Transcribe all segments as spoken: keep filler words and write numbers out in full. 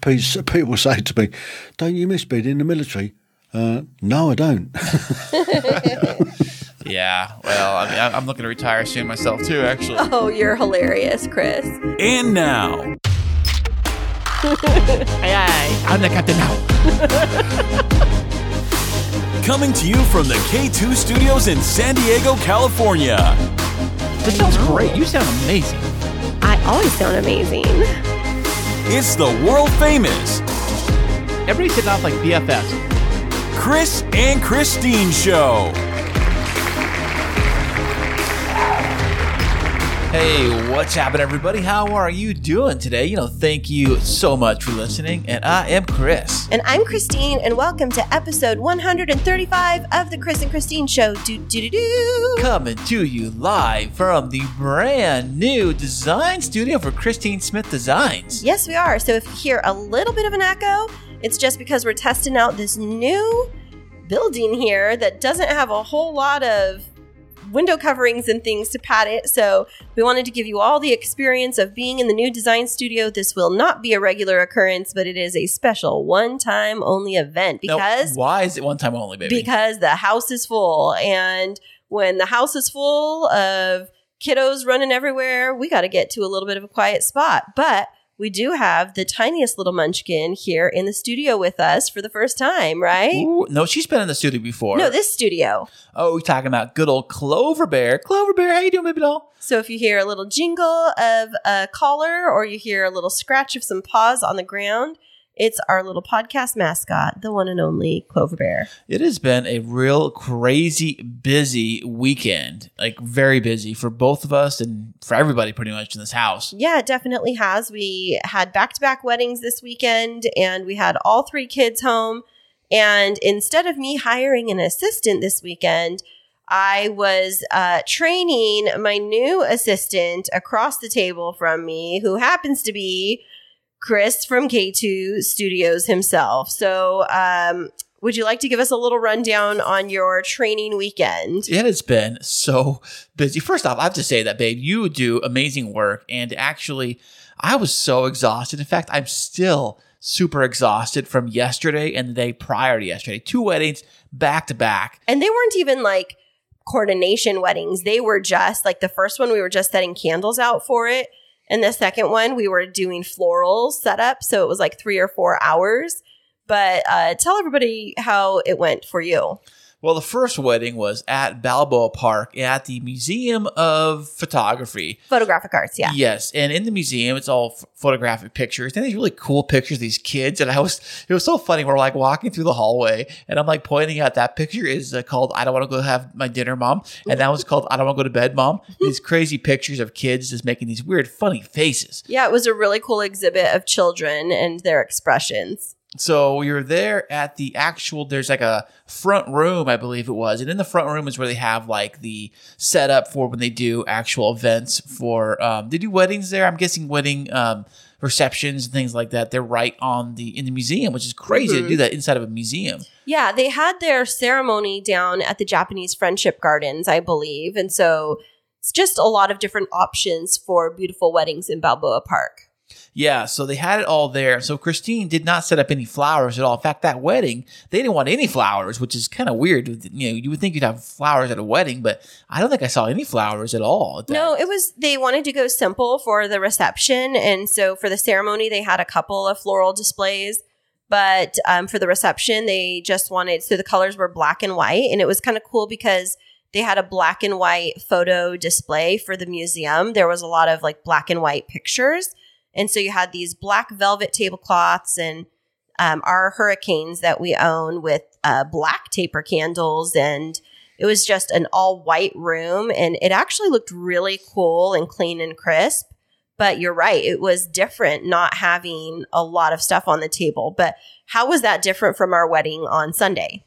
people say to me, don't you miss being in the military? Uh, no, I don't. Yeah, well, I mean, I'm looking to retire soon myself too, actually. Oh, you're hilarious, Chris. And now. Aye, aye. I'm the captain now. Coming to you from the K two Studios in San Diego, California. This sounds great. You sound amazing. I always sound amazing. It's the world famous. Everybody's sitting off like B F Fs. Chris and Kristine Show. Hey, what's happening, everybody? How are you doing today? You know, thank you so much for listening. And I am Chris. And I'm Kristine, and welcome to episode one thirty-five of the Chris and Kristine Show. Do do do do. Coming to you live from the brand new design studio for Kristine Smith Designs. Yes, we are. So if you hear a little bit of an echo, it's just because we're testing out this new building here that doesn't have a whole lot of window coverings and things to pad it. So we wanted to give you all the experience of being in the new design studio. This will not be a regular occurrence, but it is a special one-time only event. Because now, why is it one-time only, baby? Because the house is full. And when the house is full of kiddos running everywhere, we got to get to a little bit of a quiet spot. But we do have the tiniest little munchkin here in the studio with us for the first time, right? Ooh, no, she's been in the studio before. No, this studio. Oh, we're talking about good old Clover Bear. Clover Bear, how you doing, baby doll? So if you hear a little jingle of a collar or you hear a little scratch of some paws on the ground, it's our little podcast mascot, the one and only Clover Bear. It has been a real crazy busy weekend, like very busy for both of us and for everybody pretty much in this house. Yeah, it definitely has. We had back-to-back weddings this weekend and we had all three kids home. And instead of me hiring an assistant this weekend, I was uh, training my new assistant across the table from me, who happens to be Chris from K two Studios himself. So um, would you like to give us a little rundown on your training weekend? It has been so busy. First off, I have to say that, babe, you do amazing work. And actually, I was so exhausted. In fact, I'm still super exhausted from yesterday and the day prior to yesterday. Two weddings back to back. And they weren't even like coordination weddings. They were just like the first one, we were just setting candles out for it. And the second one, we were doing floral setup, so it was like three or four hours. But uh, tell everybody how it went for you. Well, the first wedding was at Balboa Park at the Museum of Photography. Photographic Arts, yeah. Yes, and in the museum, it's all f- photographic pictures. And these really cool pictures of these kids. And I was, it was so funny. We're like walking through the hallway, and I'm like pointing out that picture is uh, called "I Don't Want to Go Have My Dinner, Mom," and that one's called "I Don't Want to Go to Bed, Mom." These crazy pictures of kids just making these weird, funny faces. Yeah, it was a really cool exhibit of children and their expressions. So we were there at the actual, there's like a front room, I believe it was. And in the front room is where they have like the setup for when they do actual events for, um, they do weddings there. I'm guessing wedding um, receptions and things like that. They're right on the, in the museum, which is crazy mm-hmm. to do that inside of a museum. Yeah, they had their ceremony down at the Japanese Friendship Gardens, I believe. And so it's just a lot of different options for beautiful weddings in Balboa Park. Yeah, so they had it all there. So Kristine did not set up any flowers at all. In fact, that wedding, they didn't want any flowers, which is kind of weird. You know, you would think you'd have flowers at a wedding, but I don't think I saw any flowers at all. At no, it was they wanted to go simple for the reception. And so for the ceremony, they had a couple of floral displays. But um, for the reception, they just wanted – so the colors were black and white. And it was kind of cool because – they had a black and white photo display for the museum. There was a lot of like black and white pictures. And so you had these black velvet tablecloths and um, our hurricanes that we own with uh, black taper candles. And it was just an all white room. And it actually looked really cool and clean and crisp. But you're right. It was different not having a lot of stuff on the table. But how was that different from our wedding on Sunday?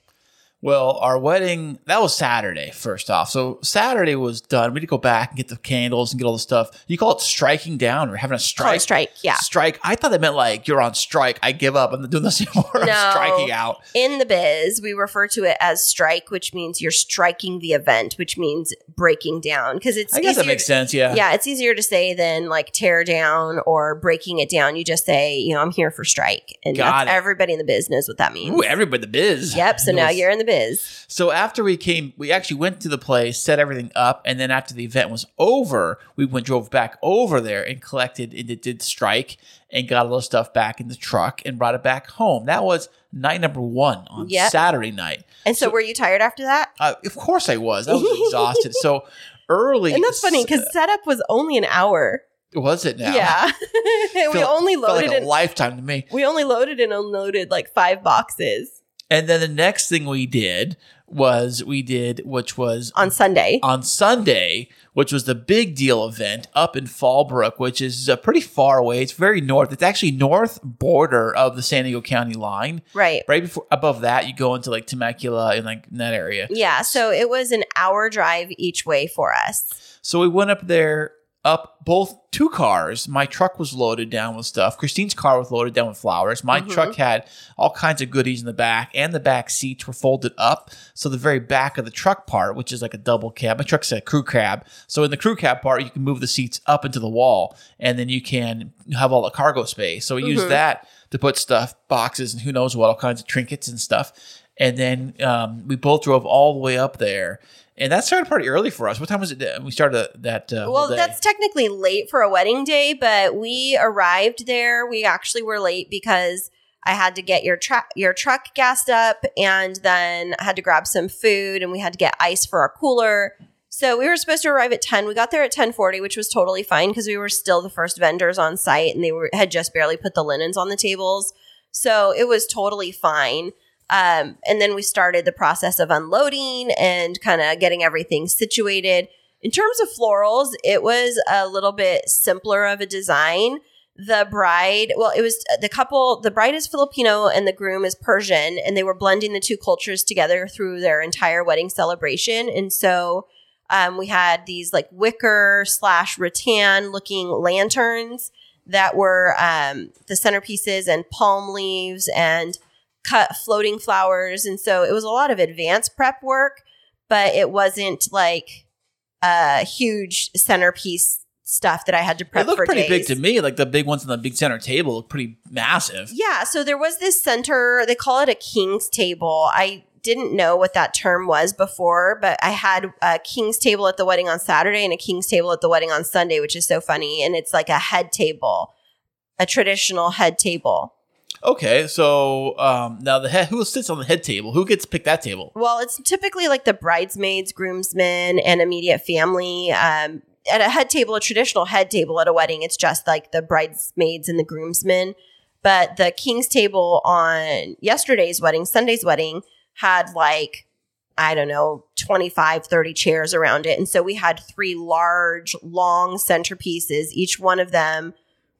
Well, our wedding, that was Saturday, first off. So Saturday was done. We had to go back and get the candles and get all the stuff. You call it striking down or having a strike? Oh, strike, yeah. Strike. I thought that meant like you're on strike. I give up. I'm doing this anymore. No, I'm striking out. In the biz, we refer to it as strike, which means you're striking the event, which means breaking down. Because it's I guess easier, that makes sense, yeah. Yeah, it's easier to say than like tear down or breaking it down. You just say, you know, I'm here for strike. And Got that's it. Everybody in the biz knows what that means. Ooh, everybody in the biz. Yep, so now you're in the biz. Is. So after we came, we actually went to the place, set everything up, and then after the event was over, we went drove back over there and collected and it did strike and got all the stuff back in the truck and brought it back home. That was night number one on yep. Saturday night. And so, so were you tired after that? Uh, of course I was. I was exhausted. So early. And that's funny because setup was only an hour. Was it now? Yeah. felt, we only loaded like a in, lifetime to me. We only loaded and unloaded like five boxes. And then the next thing we did was we did, which was on Sunday, on Sunday, which was the big deal event up in Fallbrook, which is uh, pretty far away. It's very north. It's actually north border of the San Diego County line. Right. Right before above that, you go into like Temecula and like that area. Yeah. So it was an hour drive each way for us. So we went up there. Up both two cars. My truck was loaded down with stuff. Kristine's car was loaded down with flowers. My mm-hmm. truck had all kinds of goodies in the back, and the back seats were folded up. So the very back of the truck part, which is like a double cab, my truck's a crew cab. So in the crew cab part, you can move the seats up into the wall, and then you can have all the cargo space. So we mm-hmm. used that to put stuff, boxes, and who knows what, all kinds of trinkets and stuff. And then um, we both drove all the way up there. And that started pretty early for us. What time was it? We started that uh, Well, that's technically late for a wedding day, but we arrived there. We actually were late because I had to get your, tra- your truck gassed up, and then I had to grab some food, and we had to get ice for our cooler. So we were supposed to arrive at ten. We got there at ten forty, which was totally fine because we were still the first vendors on site, and they were had just barely put the linens on the tables. So it was totally fine. Um, and then we started the process of unloading and kind of getting everything situated. In terms of florals, it was a little bit simpler of a design. The bride, well, it was the couple, the bride is Filipino and the groom is Persian, and they were blending the two cultures together through their entire wedding celebration. And so um, we had these like wicker slash rattan looking lanterns that were um, the centerpieces, and palm leaves and cut floating flowers. And so it was a lot of advanced prep work, but it wasn't like a huge centerpiece stuff that I had to prep for days. It looked pretty big to me. Like the big ones on the big center table looked pretty massive. Yeah. So there was this center, they call it a king's table. I didn't know what that term was before, but I had a king's table at the wedding on Saturday and a king's table at the wedding on Sunday, which is so funny. And it's like a head table, a traditional head table. Okay, so um, now the head, who sits on the head table? Who gets to pick that table? Well, it's typically like the bridesmaids, groomsmen, and immediate family. Um, at a head table, a traditional head table at a wedding, it's just like the bridesmaids and the groomsmen. But the king's table on yesterday's wedding, Sunday's wedding, had like, I don't know, twenty-five, thirty chairs around it. And so we had three large, long centerpieces, each one of them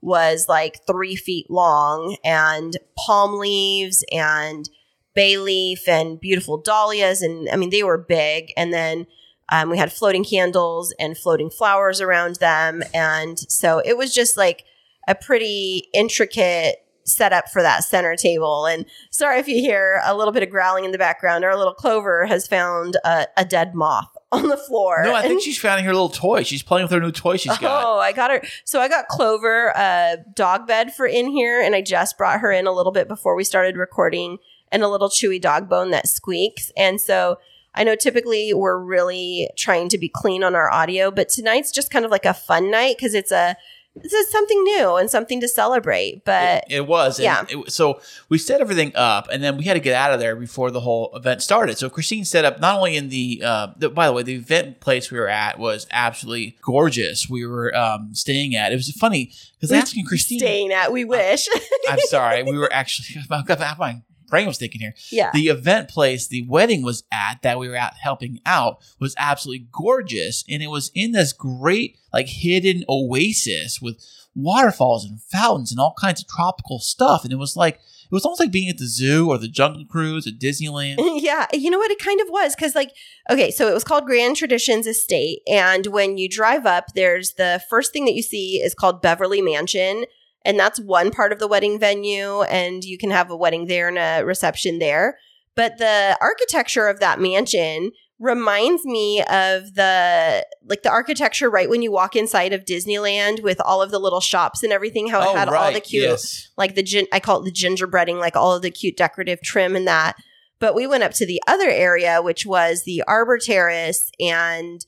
was like three feet long, and palm leaves and bay leaf and beautiful dahlias. And I mean, they were big. And then um, we had floating candles and floating flowers around them. And so it was just like a pretty intricate setup for that center table. And sorry if you hear a little bit of growling in the background. Our little Clover has found a, a dead moth on the floor. No, I think and, she's finding her little toy. She's playing with her new toy she's got. Oh, I got her. So I got Clover a dog bed for in here, and I just brought her in a little bit before we started recording, and a little chewy dog bone that squeaks. And so I know typically we're really trying to be clean on our audio, but tonight's just kind of like a fun night because it's a This is something new and something to celebrate, but it, it was. Yeah. It, so we set everything up, and then we had to get out of there before the whole event started. So Kristine set up not only in the, uh, the by the way, the event place we were at was absolutely gorgeous. We were um, staying at. It was funny because asking Kristine staying at. We wish. Uh, I'm sorry. We were actually. I got my brain was thinking here. Yeah. The event place the wedding was at that we were out helping out was absolutely gorgeous, and it was in this great, like hidden oasis with waterfalls and fountains and all kinds of tropical stuff. And it was like, it was almost like being at the zoo or the Jungle Cruise at Disneyland. Yeah. You know what? It kind of was. Because like, okay, so it was called Grand Traditions Estate. And when you drive up, there's the first thing that you see is called Beverly Mansion. And that's one part of the wedding venue. And you can have a wedding there and a reception there. But the architecture of that mansion reminds me of the like the architecture right when you walk inside of Disneyland with all of the little shops and everything, how it oh, had right. all the cute, yes. like the gin- I call it the gingerbreading, like all of the cute decorative trim and that. But we went up to the other area, which was the Arbor Terrace. And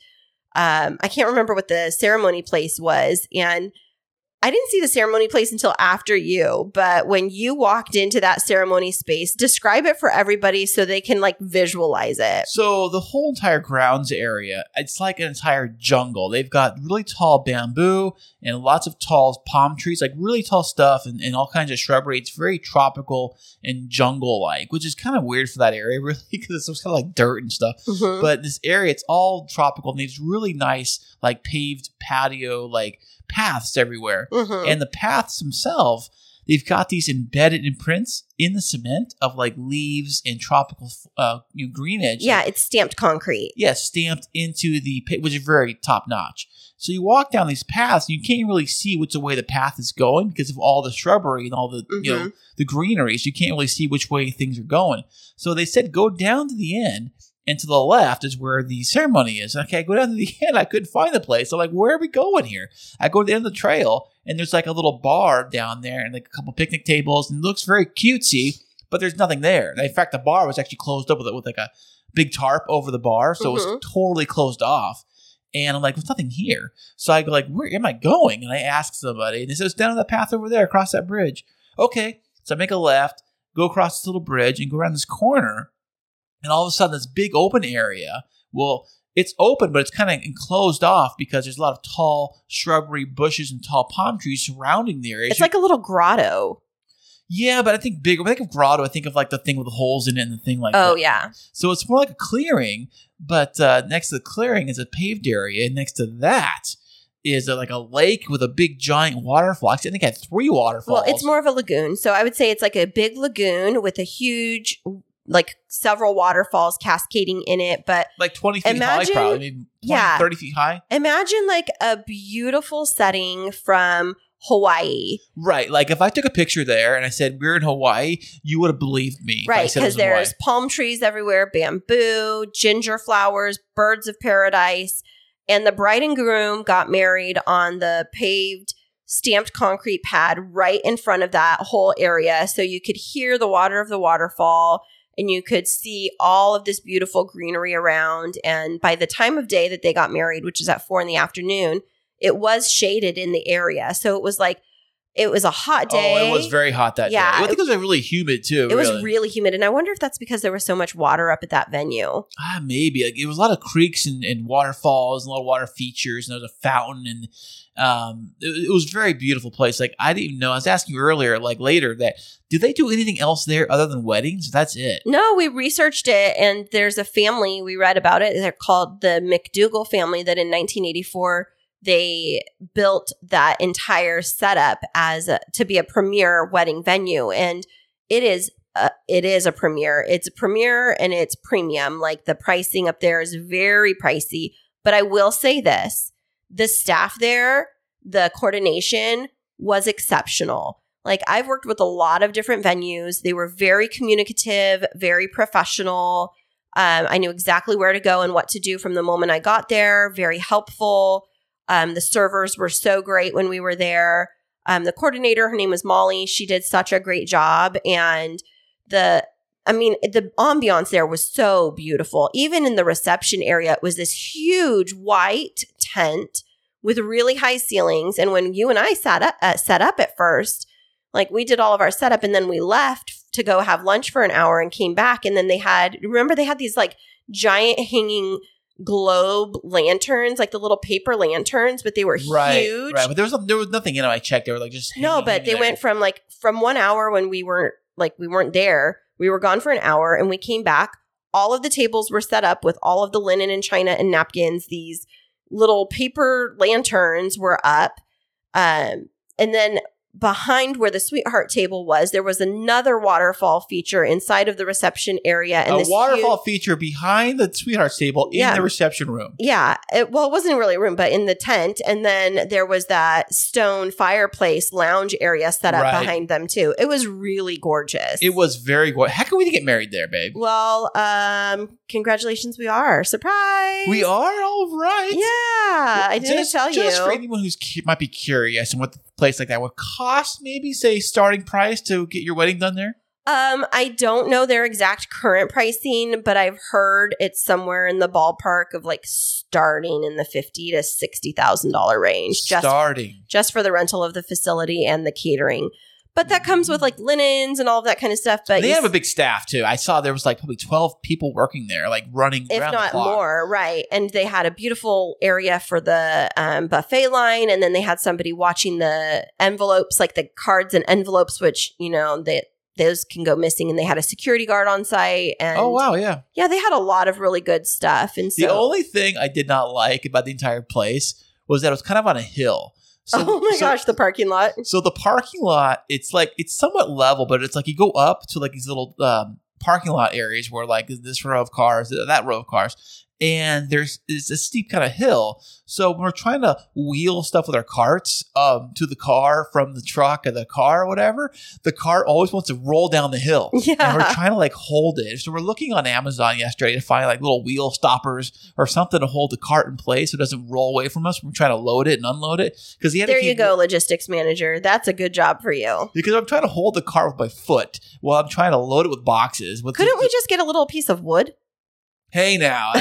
um, I can't remember what the ceremony place was. And I didn't see the ceremony place until after you, but when you walked into that ceremony space, describe it for everybody so they can like visualize it. So the whole entire grounds area, it's like an entire jungle. They've got really tall bamboo and lots of tall palm trees, like really tall stuff and, and all kinds of shrubbery. It's very tropical and jungle-like, which is kind of weird for that area really because it's kind of like dirt and stuff. Mm-hmm. But this area, it's all tropical and it's really nice like paved patio, like paths everywhere. Mm-hmm. And the paths themselves, they've got these embedded imprints in the cement of like leaves and tropical uh, you know, greenage. Yeah, like, it's stamped concrete. Yeah, stamped into the, which is very top notch. So you walk down these paths and you can't really see which way the path is going because of all the shrubbery and all the, mm-hmm. you know, the greenery. So you can't really see which way things are going. So they said, go down to the end. And to the left is where the ceremony is. Okay, I go down to the end. I couldn't find the place. I'm like, where are we going here? I go to the end of the trail, and there's like a little bar down there and like a couple picnic tables. And it looks very cutesy, but there's nothing there. And in fact, the bar was actually closed up with, with like a big tarp over the bar. So mm-hmm. it was totally closed off. And I'm like, there's nothing here. So I go like, where am I going? And I ask somebody. And they said, it's down the path over there, across that bridge. Okay. So I make a left, go across this little bridge, and go around this corner. And all of a sudden, this big open area, well, it's open, but it's kind of enclosed off because there's a lot of tall shrubbery, bushes, and tall palm trees surrounding the area. It's like a little grotto. Yeah, but I think bigger. When I think of grotto, I think of like the thing with the holes in it and the thing like oh, that. Oh, yeah. So it's more like a clearing, but uh, next to the clearing is a paved area. And next to that is a, like a lake with a big giant waterfall. I think it had three waterfalls. Well, it's more of a lagoon. So I would say it's like a big lagoon with a huge... like several waterfalls cascading in it, but like twenty feet imagine, high, probably maybe twenty, yeah, thirty feet high. Imagine like a beautiful setting from Hawaii. Right. Like if I took a picture there and I said, we're in Hawaii, you would have believed me. Right. Because there's Hawaii. Palm trees everywhere, bamboo, ginger flowers, birds of paradise. And the bride and groom got married on the paved stamped concrete pad right in front of that whole area. So you could hear the water of the waterfall. And you could see all of this beautiful greenery around. And by the time of day that they got married, which is at four in the afternoon, it was shaded in the area. So it was like, it was a hot day. Oh, it was very hot that yeah, day. I think it was really humid too. It really. was really humid. And I wonder if that's because there was so much water up at that venue. Ah, maybe. Like, it was a lot of creeks and, and waterfalls and a lot of water features. And there was a fountain. And um, it, it was a very beautiful place. Like, I didn't even know. I was asking you earlier, like later, that did they do anything else there other than weddings? That's it. No, we researched it. And there's a family. We read about it. They're called the McDougall family that in nineteen eighty-four – they built that entire setup as a, to be a premier wedding venue, and it is a, it is a premier. It's a premier and it's premium. Like the pricing up there is very pricey. But I will say this: the staff there, the coordination was exceptional. Like I've worked with a lot of different venues. They were very communicative, very professional. Um, I knew exactly where to go and what to do from the moment I got there. Very helpful. Um, the servers were so great when we were there. Um, the coordinator, her name was Molly. She did such a great job. And the, I mean, the ambiance there was so beautiful. Even in the reception area, it was this huge white tent with really high ceilings. And when you and I sat up, uh, set up at first, like we did all of our setup and then we left to go have lunch for an hour and came back. And then they had, remember they had these like giant hanging globe lanterns, like the little paper lanterns, but they were right, huge. Right, but there was there was nothing in it. I checked; they were like just hanging, no. But they there. went from like from one hour when we weren't like we weren't there. We were gone for an hour, and we came back. All of the tables were set up with all of the linen and china and napkins. These little paper lanterns were up. Um, And then behind where the sweetheart table was, there was another waterfall feature inside of the reception area. And a waterfall huge, feature behind the sweetheart table in yeah, the reception room. Yeah. It, well, it wasn't really a room, but in the tent. And then there was that stone fireplace lounge area set up right. behind them too. It was really gorgeous. It was very gorgeous. How can we get married there, babe? Well, um, congratulations. We are. Surprise. We are? All right. Yeah. Well, I didn't just, tell just you. Just for anyone who cu- might be curious and what the place like that would cost, maybe say starting price to get your wedding done there? Um, I don't know their exact current pricing, but I've heard it's somewhere in the ballpark of like starting in the fifty to sixty thousand dollar range. Starting just, just for the rental of the facility and the catering. But that comes with like linens and all of that kind of stuff. But they have a big staff too. I saw there was like probably twelve people working there, like running around the clock. If not more, right. And they had a beautiful area for the um, buffet line. And then they had somebody watching the envelopes, like the cards and envelopes, which, you know, they, those can go missing. And they had a security guard on site. And oh, wow. Yeah. Yeah. They had a lot of really good stuff. And so the only thing I did not like about the entire place was that it was kind of on a hill. So, oh my so, gosh, the parking lot. So the parking lot, it's like, it's somewhat level, but it's like you go up to like these little um, parking lot areas where like this row of cars, that row of cars, and there's it's a steep kind of hill. So when we're trying to wheel stuff with our carts um, to the car from the truck or the car or whatever, the cart always wants to roll down the hill. Yeah. And we're trying to like hold it. So we're looking on Amazon yesterday to find like little wheel stoppers or something to hold the cart in place so it doesn't roll away from us. We're trying to load it and unload it. Because There you go, logistics manager. That's a good job for you. Because I'm trying to hold the cart with my foot while I'm trying to load it with boxes. What's Couldn't it, we just get a little piece of wood? Hey, now,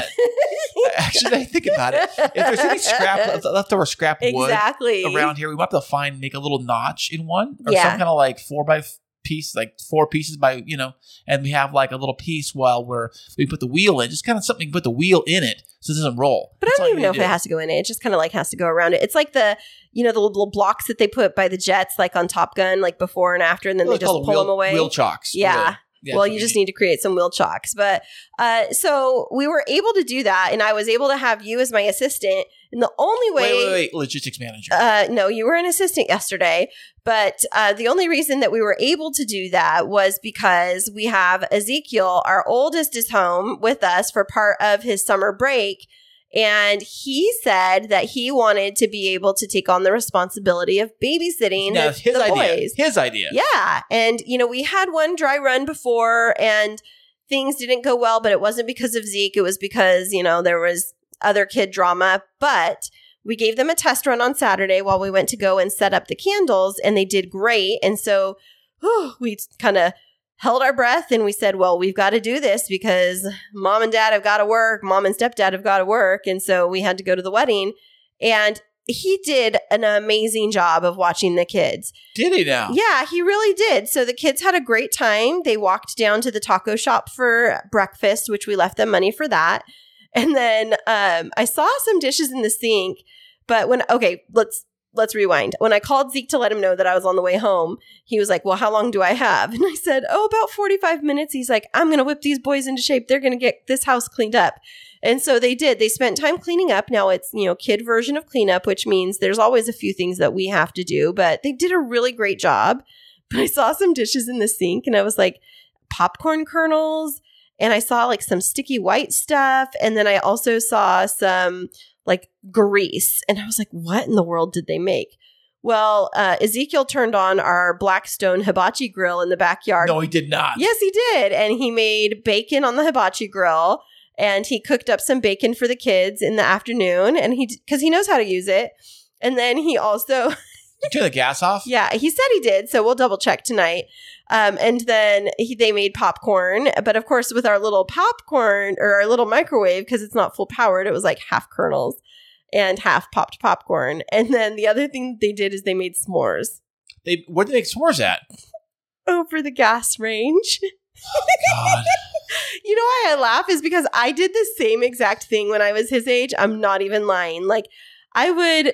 actually, I think about it. If there's any scrap, leftover scrap wood exactly. around here, we might have to find, make a little notch in one or yeah. some kind of like four by f- piece, like four pieces by, you know, and we have like a little piece while we're, we put the wheel in, just kind of something, put the wheel in it so it doesn't roll. But That's I don't even know do. if it has to go in it. It just kind of like has to go around it. It's like the, you know, the little blocks that they put by the jets, like on Top Gun, like before and after, and then well, they just pull wheel, them away. Wheel chocks. Yeah. Really. Yeah, well, you just need to create some wheel chocks. But uh, so we were able to do that. And I was able to have you as my assistant. And the only way... Wait, wait, wait. Logistics manager. Uh, no, you were an assistant yesterday. But uh, the only reason that we were able to do that was because we have Ezekiel, our oldest, is home with us for part of his summer break. And he said that he wanted to be able to take on the responsibility of babysitting now, the, his the idea. boys. His idea. Yeah. And, you know, we had one dry run before and things didn't go well, but it wasn't because of Zeke. It was because, you know, there was other kid drama. But we gave them a test run on Saturday while we went to go and set up the candles, and they did great. And so whew, we kind of held our breath and we said, well, we've got to do this because mom and dad have got to work. Mom and stepdad have got to work. And so we had to go to the wedding. And he did an amazing job of watching the kids. Did he now? Yeah, he really did. So the kids had a great time. They walked down to the taco shop for breakfast, which we left them money for that. And then um, I saw some dishes in the sink. But when, okay, let's. Let's rewind. When I called Zeke to let him know that I was on the way home, he was like, well, how long do I have? And I said, oh, about forty-five minutes. He's like, I'm going to whip these boys into shape. They're going to get this house cleaned up. And so they did. They spent time cleaning up. Now it's, you know, kid version of cleanup, which means there's always a few things that we have to do. But they did a really great job. But I saw some dishes in the sink and I was like, popcorn kernels. And I saw like some sticky white stuff. And then I also saw some... like grease. And I was like, what in the world did they make? Well, uh, Ezekiel turned on our Blackstone hibachi grill in the backyard. No, he did not. Yes, he did. And he made bacon on the hibachi grill. And he cooked up some bacon for the kids in the afternoon. And he, because he knows how to use it. And then he also... you turn the gas off? Yeah, he said he did. So we'll double check tonight. Um, and then he, they made popcorn. But of course, with our little popcorn or our little microwave, because it's not full powered, it was like half kernels and half popped popcorn. And then the other thing they did is they made s'mores. They Where did they make s'mores at? Over the gas range. Oh, God. You know why I laugh is because I did the same exact thing when I was his age. I'm not even lying. Like I would...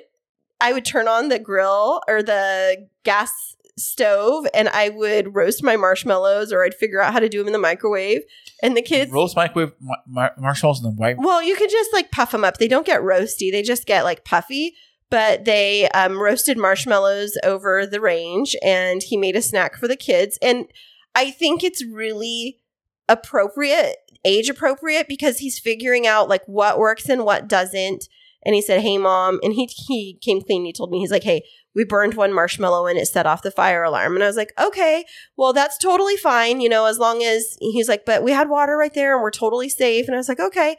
I would turn on the grill or the gas stove and I would roast my marshmallows or I'd figure out how to do them in the microwave. And the kids... Roast microwave mar- marshmallows in the microwave? Well, you could just like puff them up. They don't get roasty. They just get like puffy. But they um, roasted marshmallows over the range, and he made a snack for the kids. And I think it's really appropriate, age appropriate, because he's figuring out like what works and what doesn't. And he said, hey, Mom. And he he came clean. He told me, he's like, hey, we burned one marshmallow and it set off the fire alarm. And I was like, okay, well, that's totally fine. You know, as long as he's like, but we had water right there and we're totally safe. And I was like, okay.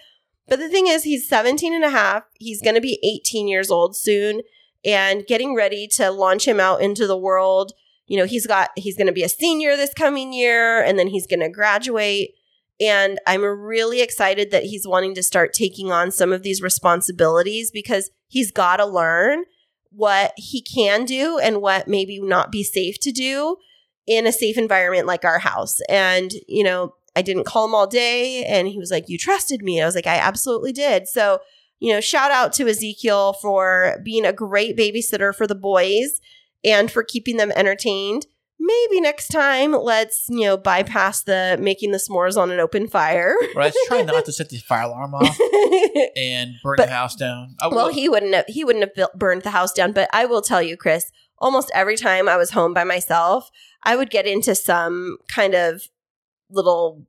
But the thing is, he's seventeen and a half. He's going to be eighteen years old soon, and getting ready to launch him out into the world. You know, he's got, he's going to be a senior this coming year, and then he's going to graduate. And I'm really excited that he's wanting to start taking on some of these responsibilities, because he's got to learn what he can do and what maybe not be safe to do in a safe environment like our house. And, you know, I didn't call him all day, and he was like, you trusted me. I was like, I absolutely did. So, you know, shout out to Ezekiel for being a great babysitter for the boys and for keeping them entertained. Maybe next time, let's, you know, bypass the making the s'mores on an open fire. Right. Let's try not to set the fire alarm off and burn but, the house down. I well, he wouldn't have, he wouldn't have built, burned the house down. But I will tell you, Chris, almost every time I was home by myself, I would get into some kind of little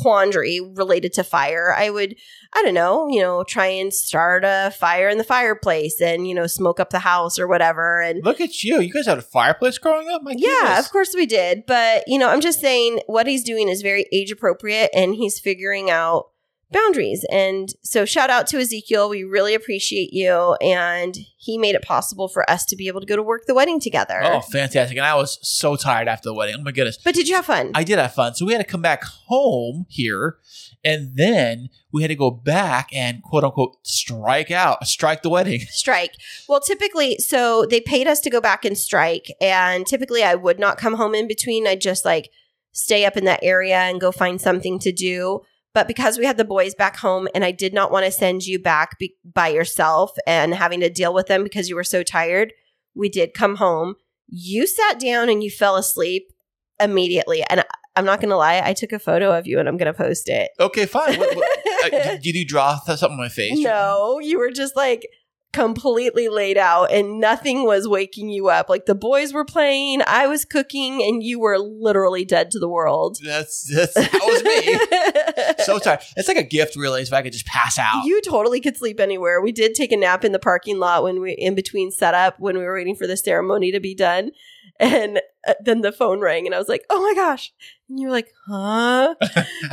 quandary related to fire. I would, I don't know, you know, try and start a fire in the fireplace and, you know, smoke up the house or whatever. And look at you. You guys had a fireplace growing up? My goodness. Yeah, of course we did. But, you know, I'm just saying what he's doing is very age appropriate, and he's figuring out boundaries. And so shout out to Ezekiel. We really appreciate you. And he made it possible for us to be able to go to work the wedding together. Oh, fantastic. And I was so tired after the wedding. Oh, my goodness. But did you have fun? I did have fun. So we had to come back home here, and then we had to go back and quote unquote strike out, strike the wedding. Strike. Well, typically, so they paid us to go back and strike. And typically I would not come home in between. I'd just like stay up in that area and go find something to do. But because we had the boys back home, and I did not want to send you back be- by yourself and having to deal with them because you were so tired, we did come home. You sat down and you fell asleep immediately. And I- I'm not going to lie. I took a photo of you, and I'm going to post it. Okay, fine. What, what, uh, did you draw something on my face? No, you were just like completely laid out, and nothing was waking you up. Like the boys were playing, I was cooking, and you were literally dead to the world. That's, that's that was me. So tired. It's like a gift, really. If I could just pass out, you totally could sleep anywhere. We did take a nap in the parking lot when we in between setup when we were waiting for the ceremony to be done, and uh, then the phone rang, and I was like, "Oh my gosh!" And you were like, "Huh?"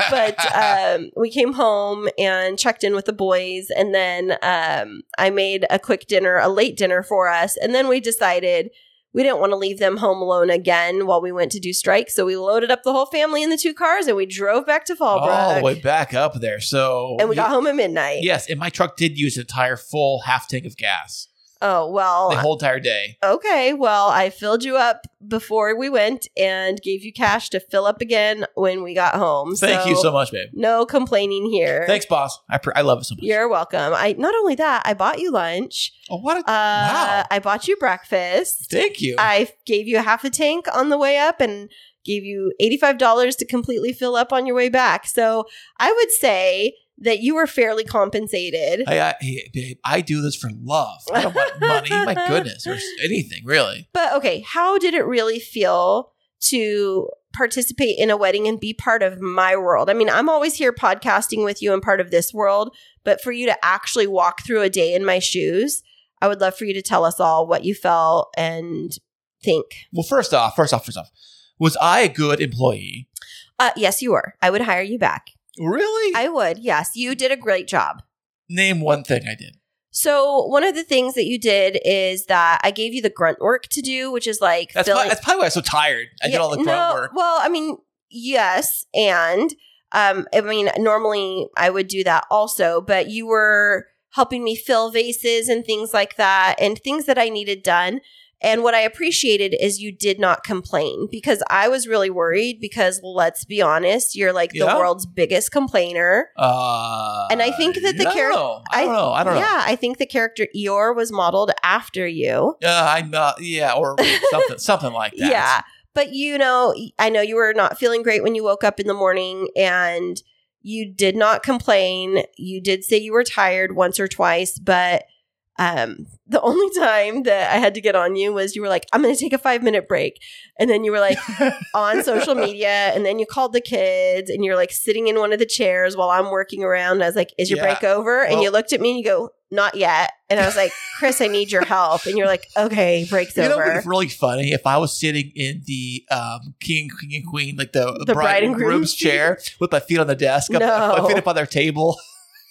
But um, we came home and checked in with the boys, and then um, I made a quick dinner, a late dinner for us, and then we decided we didn't want to leave them home alone again while we went to do strike, so we loaded up the whole family in the two cars, and we drove back to Fallbrook, all the way back up there. So, and we you, got home at midnight. Yes, and my truck did use an entire full half tank of gas. Oh, well. The whole entire day. Okay. Well, I filled you up before we went and gave you cash to fill up again when we got home. Thank so you so much, babe. No complaining here. Thanks, boss. I pr- I love it so much. You're welcome. I Not only that, I bought you lunch. Oh, what a... Uh, wow. I bought you breakfast. Thank you. I gave you a half a tank on the way up and gave you eighty-five dollars to completely fill up on your way back. So I would say... that you were fairly compensated. I, I, hey, babe, I do this for love. I don't want money, my goodness, or anything, really. But, okay, how did it really feel to participate in a wedding and be part of my world? I mean, I'm always here podcasting with you and part of this world, but for you to actually walk through a day in my shoes, I would love for you to tell us all what you felt and think. Well, first off, first off, first off, was I a good employee? Uh, yes, you were. I would hire you back. Really? I would. Yes. You did a great job. Name one thing I did. So one of the things that you did is that I gave you the grunt work to do, which is like... That's, probably, that's probably why I was so tired. I yeah, did all the grunt no, work. Well, I mean, yes. And um, I mean, normally I would do that also, but you were helping me fill vases and things like that and things that I needed done. And what I appreciated is you did not complain, because I was really worried because, let's be honest, you're like yeah. the world's biggest complainer. Uh, and I think that the no, character... I don't know. I don't yeah, know. Yeah, I think the character Eeyore was modeled after you. Uh, I'm not, yeah, or something, something like that. Yeah, but you know, I know you were not feeling great when you woke up in the morning, and you did not complain. You did say you were tired once or twice, but... Um, the only time that I had to get on you was you were like, I'm going to take a five minute break. And then you were like on social media, and then you called the kids, and you're like sitting in one of the chairs while I'm working around. And I was like, is your yeah. break over? Well, and you looked at me and you go, not yet. And I was like, Chris, I need your help. And you're like, okay, break's you over. You know what would be really funny? If I was sitting in the um, king, king and queen, like the, the bride, bride and groom's chair with my feet on the desk, up, no. my feet up on their table.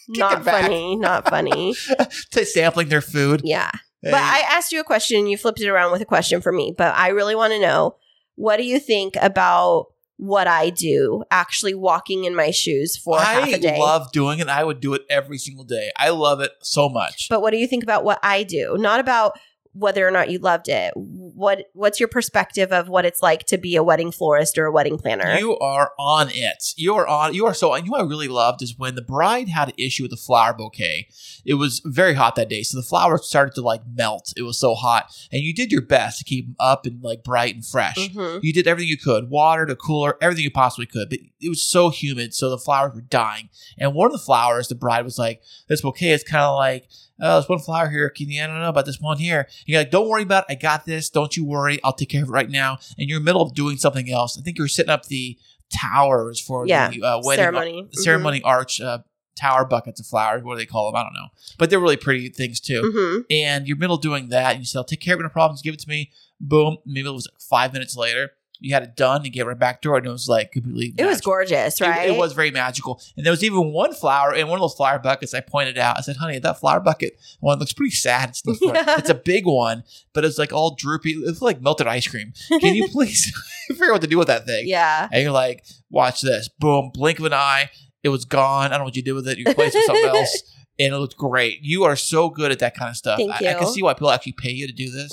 Not funny, not funny, not funny. Sampling their food. Yeah. Hey. But I asked you a question and you flipped it around with a question for me. But I really want to know, what do you think about what I do, actually walking in my shoes for I half a day? I love doing it. I would do it every single day. I love it so much. But what do you think about what I do? Not about whether or not you loved it. What What's your perspective of what it's like to be a wedding florist or a wedding planner? You are on it. You are on. You are so on. You know what I really loved is when the bride had an issue with the flower bouquet. It was very hot that day, so the flowers started to like melt. It was so hot, and you did your best to keep them up and like bright and fresh. Mm-hmm. You did everything you could, water to cooler, everything you possibly could. But it was so humid, so the flowers were dying. And one of the flowers, the bride was like, "This bouquet is kind of like." Oh, there's one flower here. Can you, I don't know about this one here. And you're like, don't worry about it. I got this. Don't you worry. I'll take care of it right now. And you're in the middle of doing something else. I think you were setting up the towers for yeah. the uh, wedding ceremony, uh, ceremony mm-hmm. arch uh, tower buckets of flowers. What do they call them? I don't know. But they're really pretty things too. Mm-hmm. And you're in the middle of doing that. And you say, I'll take care of it. No problems. Give it to me. Boom. Maybe it was like five minutes later. You had it done and gave her a back door, and it was like completely magical. It was gorgeous, right? It, it was very magical. And there was even one flower in one of those flower buckets I pointed out. I said, honey, that flower bucket one looks pretty sad. It's, yeah. it's a big one, but it's like all droopy. It's like melted ice cream. Can you please figure out what to do with that thing? Yeah. And you're like, watch this. Boom, blink of an eye. It was gone. I don't know what you did with it. You replaced it with something else, and it looked great. You are so good at that kind of stuff. Thank you. I, I can see why people actually pay you to do this.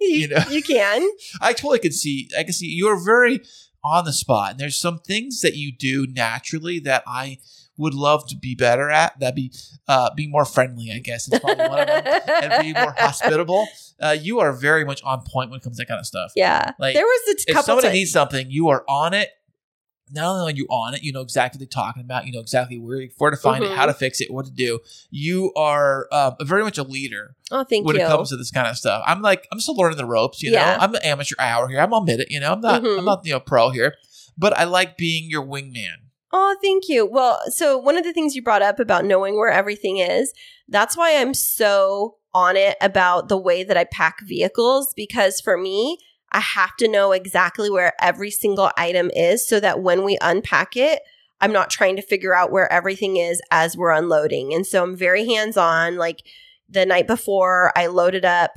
You, you know, you can. I totally can see. I can see you're very on the spot. And there's some things that you do naturally that I would love to be better at. That'd be uh, be more friendly, I guess. It's probably one of them. And be more hospitable. Uh, you are very much on point when it comes to that kind of stuff. Yeah. Like there was a couple. If somebody times. needs something, you are on it. Not only are you on it, you know exactly what they're talking about. You know exactly where, where to find mm-hmm. it, how to fix it, what to do. You are uh, very much a leader. Oh, thank when you. When it comes to this kind of stuff. I'm like, I'm still learning the ropes, you yeah. know. I'm an amateur hour here. I'm on minute, you know. I'm not, mm-hmm. I'm not, you know, pro here. But I like being your wingman. Oh, thank you. Well, so one of the things you brought up about knowing where everything is, that's why I'm so on it about the way that I pack vehicles, because for me, I have to know exactly where every single item is so that when we unpack it, I'm not trying to figure out where everything is as we're unloading. And so I'm very hands-on. Like the night before, I loaded up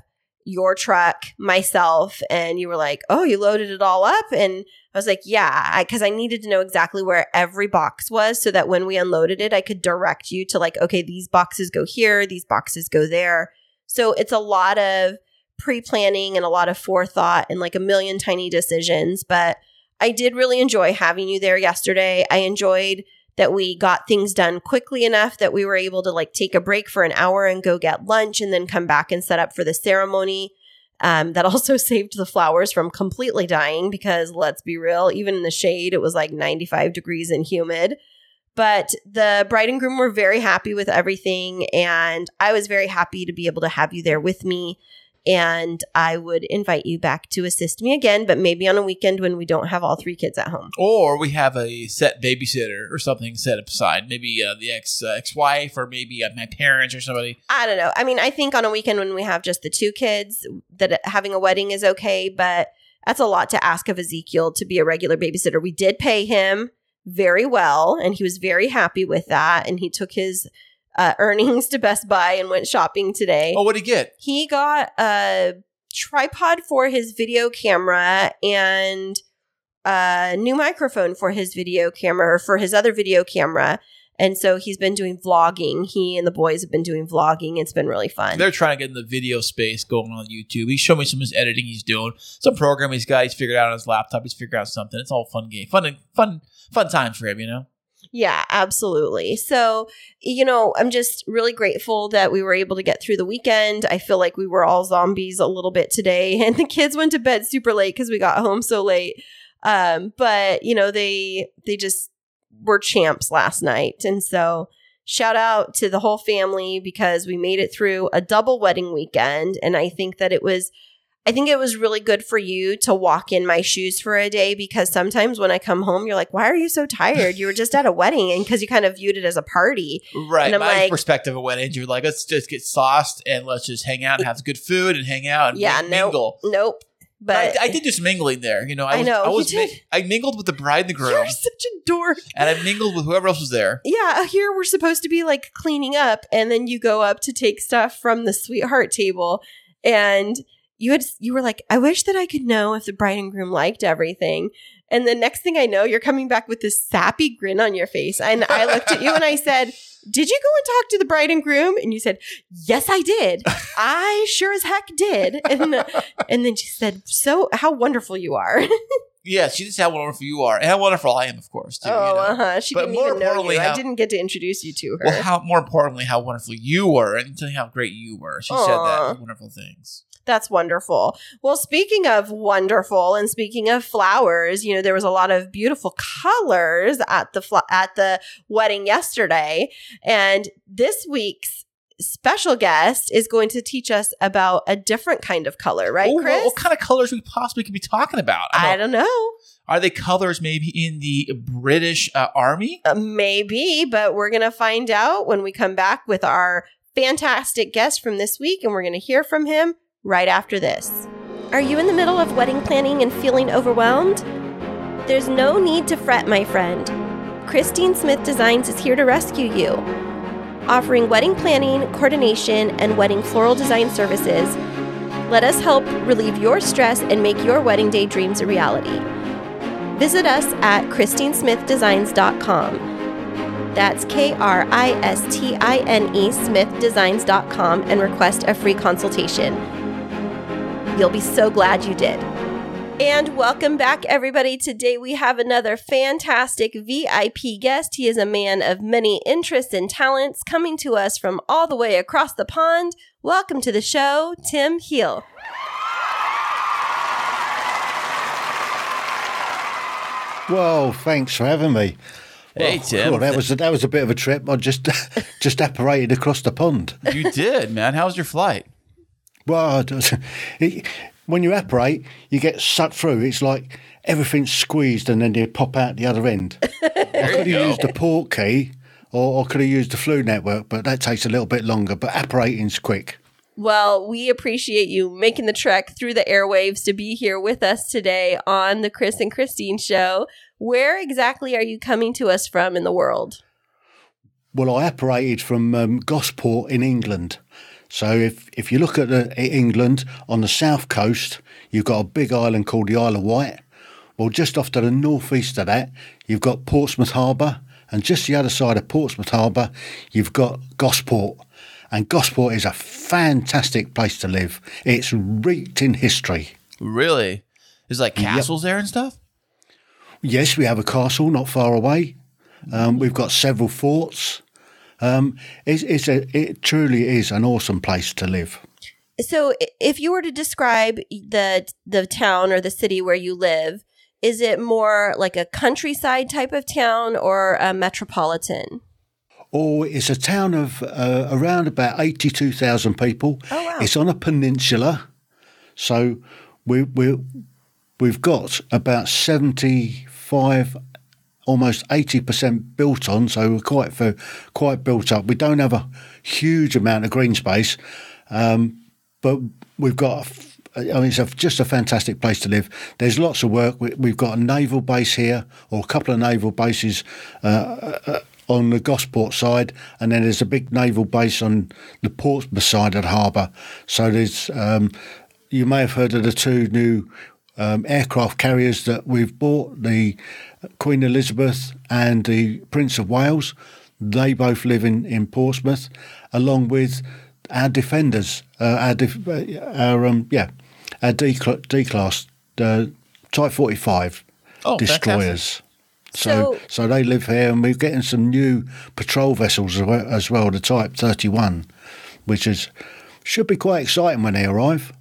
your truck, myself, and you were like, oh, you loaded it all up? And I was like, yeah, because I, I needed to know exactly where every box was so that when we unloaded it, I could direct you to like, okay, these boxes go here, these boxes go there. So it's a lot of pre-planning and a lot of forethought and like a million tiny decisions. But I did really enjoy having you there yesterday. I enjoyed that we got things done quickly enough that we were able to like take a break for an hour and go get lunch and then come back and set up for the ceremony. Um, that also saved the flowers from completely dying because let's be real, even in the shade, it was like ninety-five degrees and humid. But the bride and groom were very happy with everything. And I was very happy to be able to have you there with me. And I would invite you back to assist me again, but maybe on a weekend when we don't have all three kids at home. Or we have a set babysitter or something set aside. Maybe uh, the ex, uh, ex-wife or maybe uh, my parents or somebody. I don't know. I mean, I think on a weekend when we have just the two kids, that having a wedding is okay. But that's a lot to ask of Ezekiel to be a regular babysitter. We did pay him very well, and he was very happy with that. And he took his... Uh, earnings to Best Buy and went shopping today. Oh, what did he get? He got a tripod for his video camera and a new microphone for his video camera or for his other video camera. And so he's been doing vlogging. He and the boys have been doing vlogging. It's been really fun. They're trying to get in the video space going on YouTube. He's showing me some of his editing he's doing, some program he's got. He's figured out on his laptop. He's figured out something. It's all fun game, fun, fun, fun times for him, you know? Yeah, absolutely. So, you know, I'm just really grateful that we were able to get through the weekend. I feel like we were all zombies a little bit today, and the kids went to bed super late because we got home so late. Um, but, you know, they they just were champs last night. And so shout out to the whole family because we made it through a double wedding weekend. And I think that it was, I think it was really good for you to walk in my shoes for a day, because sometimes when I come home, you're like, why are you so tired? You were just at a wedding, and because you kind of viewed it as a party. Right. And I'm My like, perspective of weddings, you're like, let's just get sauced and let's just hang out and have good food and hang out and yeah, mingle. Nope. nope. But I, I did do some mingling there. You know, I, I was, know. I, was mi- I mingled with the bride and the groom. You're such a dork. And I mingled with whoever else was there. Yeah. Here we're supposed to be like cleaning up, and then you go up to take stuff from the sweetheart table, and you had you were like, I wish that I could know if the bride and groom liked everything. And the next thing I know, you're coming back with this sappy grin on your face. And I looked at you and I said, did you go and talk to the bride and groom? And you said, yes, I did. I sure as heck did. And, and then she said, so how wonderful you are. Yes, she just how wonderful you are. And how wonderful I am, of course, too. Oh, you know? uh-huh. She but didn't more even know you. How, I didn't get to introduce you to her. Well, how, more importantly, how wonderful you were, and telling how great you were. She Aww. said that. Wonderful things. That's wonderful. Well, speaking of wonderful and speaking of flowers, you know, there was a lot of beautiful colors at the fl- at the wedding yesterday. And this week's special guest is going to teach us about a different kind of color, right, Ooh, Chris? Well, what kind of colors we possibly could be talking about? I don't, I don't know. Are they colors maybe in the British uh, Army? Uh, maybe, but we're going to find out when we come back with our fantastic guest from this week, and we're going to hear from him right after this. Are you in the middle of wedding planning and feeling overwhelmed? There's no need to fret, my friend. Kristine Smith Designs is here to rescue you. Offering wedding planning, coordination, and wedding floral design services, let us help relieve your stress and make your wedding day dreams a reality. Visit us at kristine smith designs dot com. That's K R I S T I N E smith designs dot com and request a free consultation. You'll be so glad you did. And welcome back, everybody. Today we have another fantastic V I P guest. He is a man of many interests and talents, coming to us from all the way across the pond. Welcome to the show, Tim Heal. Whoa, thanks for having me. Hey, Tim. Cool. That was a, that was a bit of a trip. I just just apparated across the pond. You did, man. How was your flight? Well, it, when you apparate, you get sucked through. It's like everything's squeezed and then you pop out the other end. I could have used the port key, or I could have used the flu network, but that takes a little bit longer. But apparating's quick. Well, we appreciate you making the trek through the airwaves to be here with us today on the Chris and Kristine Show. Where exactly are you coming to us from in the world? Well, I operated from um, Gosport in England. So if, if you look at the, England, on the south coast, you've got a big island called the Isle of Wight. Well, just off to the northeast of that, you've got Portsmouth Harbour. And just the other side of Portsmouth Harbour, you've got Gosport. And Gosport is a fantastic place to live. It's reeked in history. Really? There's like castles yep. there and stuff? Yes, we have a castle not far away. Um, we've got several forts. Um, it's, it's a, it truly is an awesome place to live. So if you were to describe the the town or the city where you live, is it more like a countryside type of town or a metropolitan? Oh, it's a town of uh, around about eighty-two thousand people. Oh, wow. It's on a peninsula. So we we We've got about seventy-five, almost eighty percent built on, so we're quite for, quite built up. We don't have a huge amount of green space, um, but we've got – I mean, it's a, just a fantastic place to live. There's lots of work. We, we've got a naval base here, or a couple of naval bases uh, uh, on the Gosport side, and then there's a big naval base on the Portsmouth side of the harbour. So there's um, – you may have heard of the two new – Um, aircraft carriers that we've bought, the Queen Elizabeth and the Prince of Wales. They both live in, in Portsmouth, along with our defenders, uh, our, def- our um, yeah, our D class, uh, Type forty-five oh, destroyers. So, so, so they live here, and we're getting some new patrol vessels as well, as well the Type thirty-one, which is should be quite exciting when they arrive.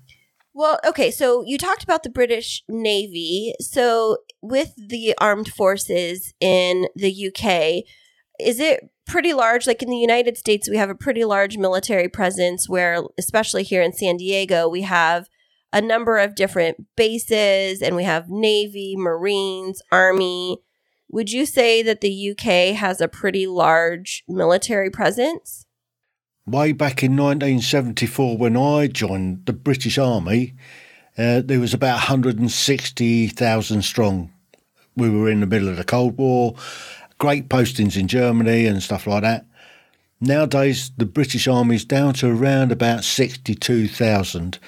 Well, okay, so you talked about the British Navy. So with the armed forces in the U K, is it pretty large? Like in the United States, we have a pretty large military presence where, especially here in San Diego, we have a number of different bases and we have Navy, Marines, Army. Would you say that the U K has a pretty large military presence? Way back in nineteen seventy-four, when I joined the British Army, uh, there was about one hundred sixty thousand strong. We were in the middle of the Cold War, great postings in Germany and stuff like that. Nowadays, the British Army is down to around about sixty-two thousand.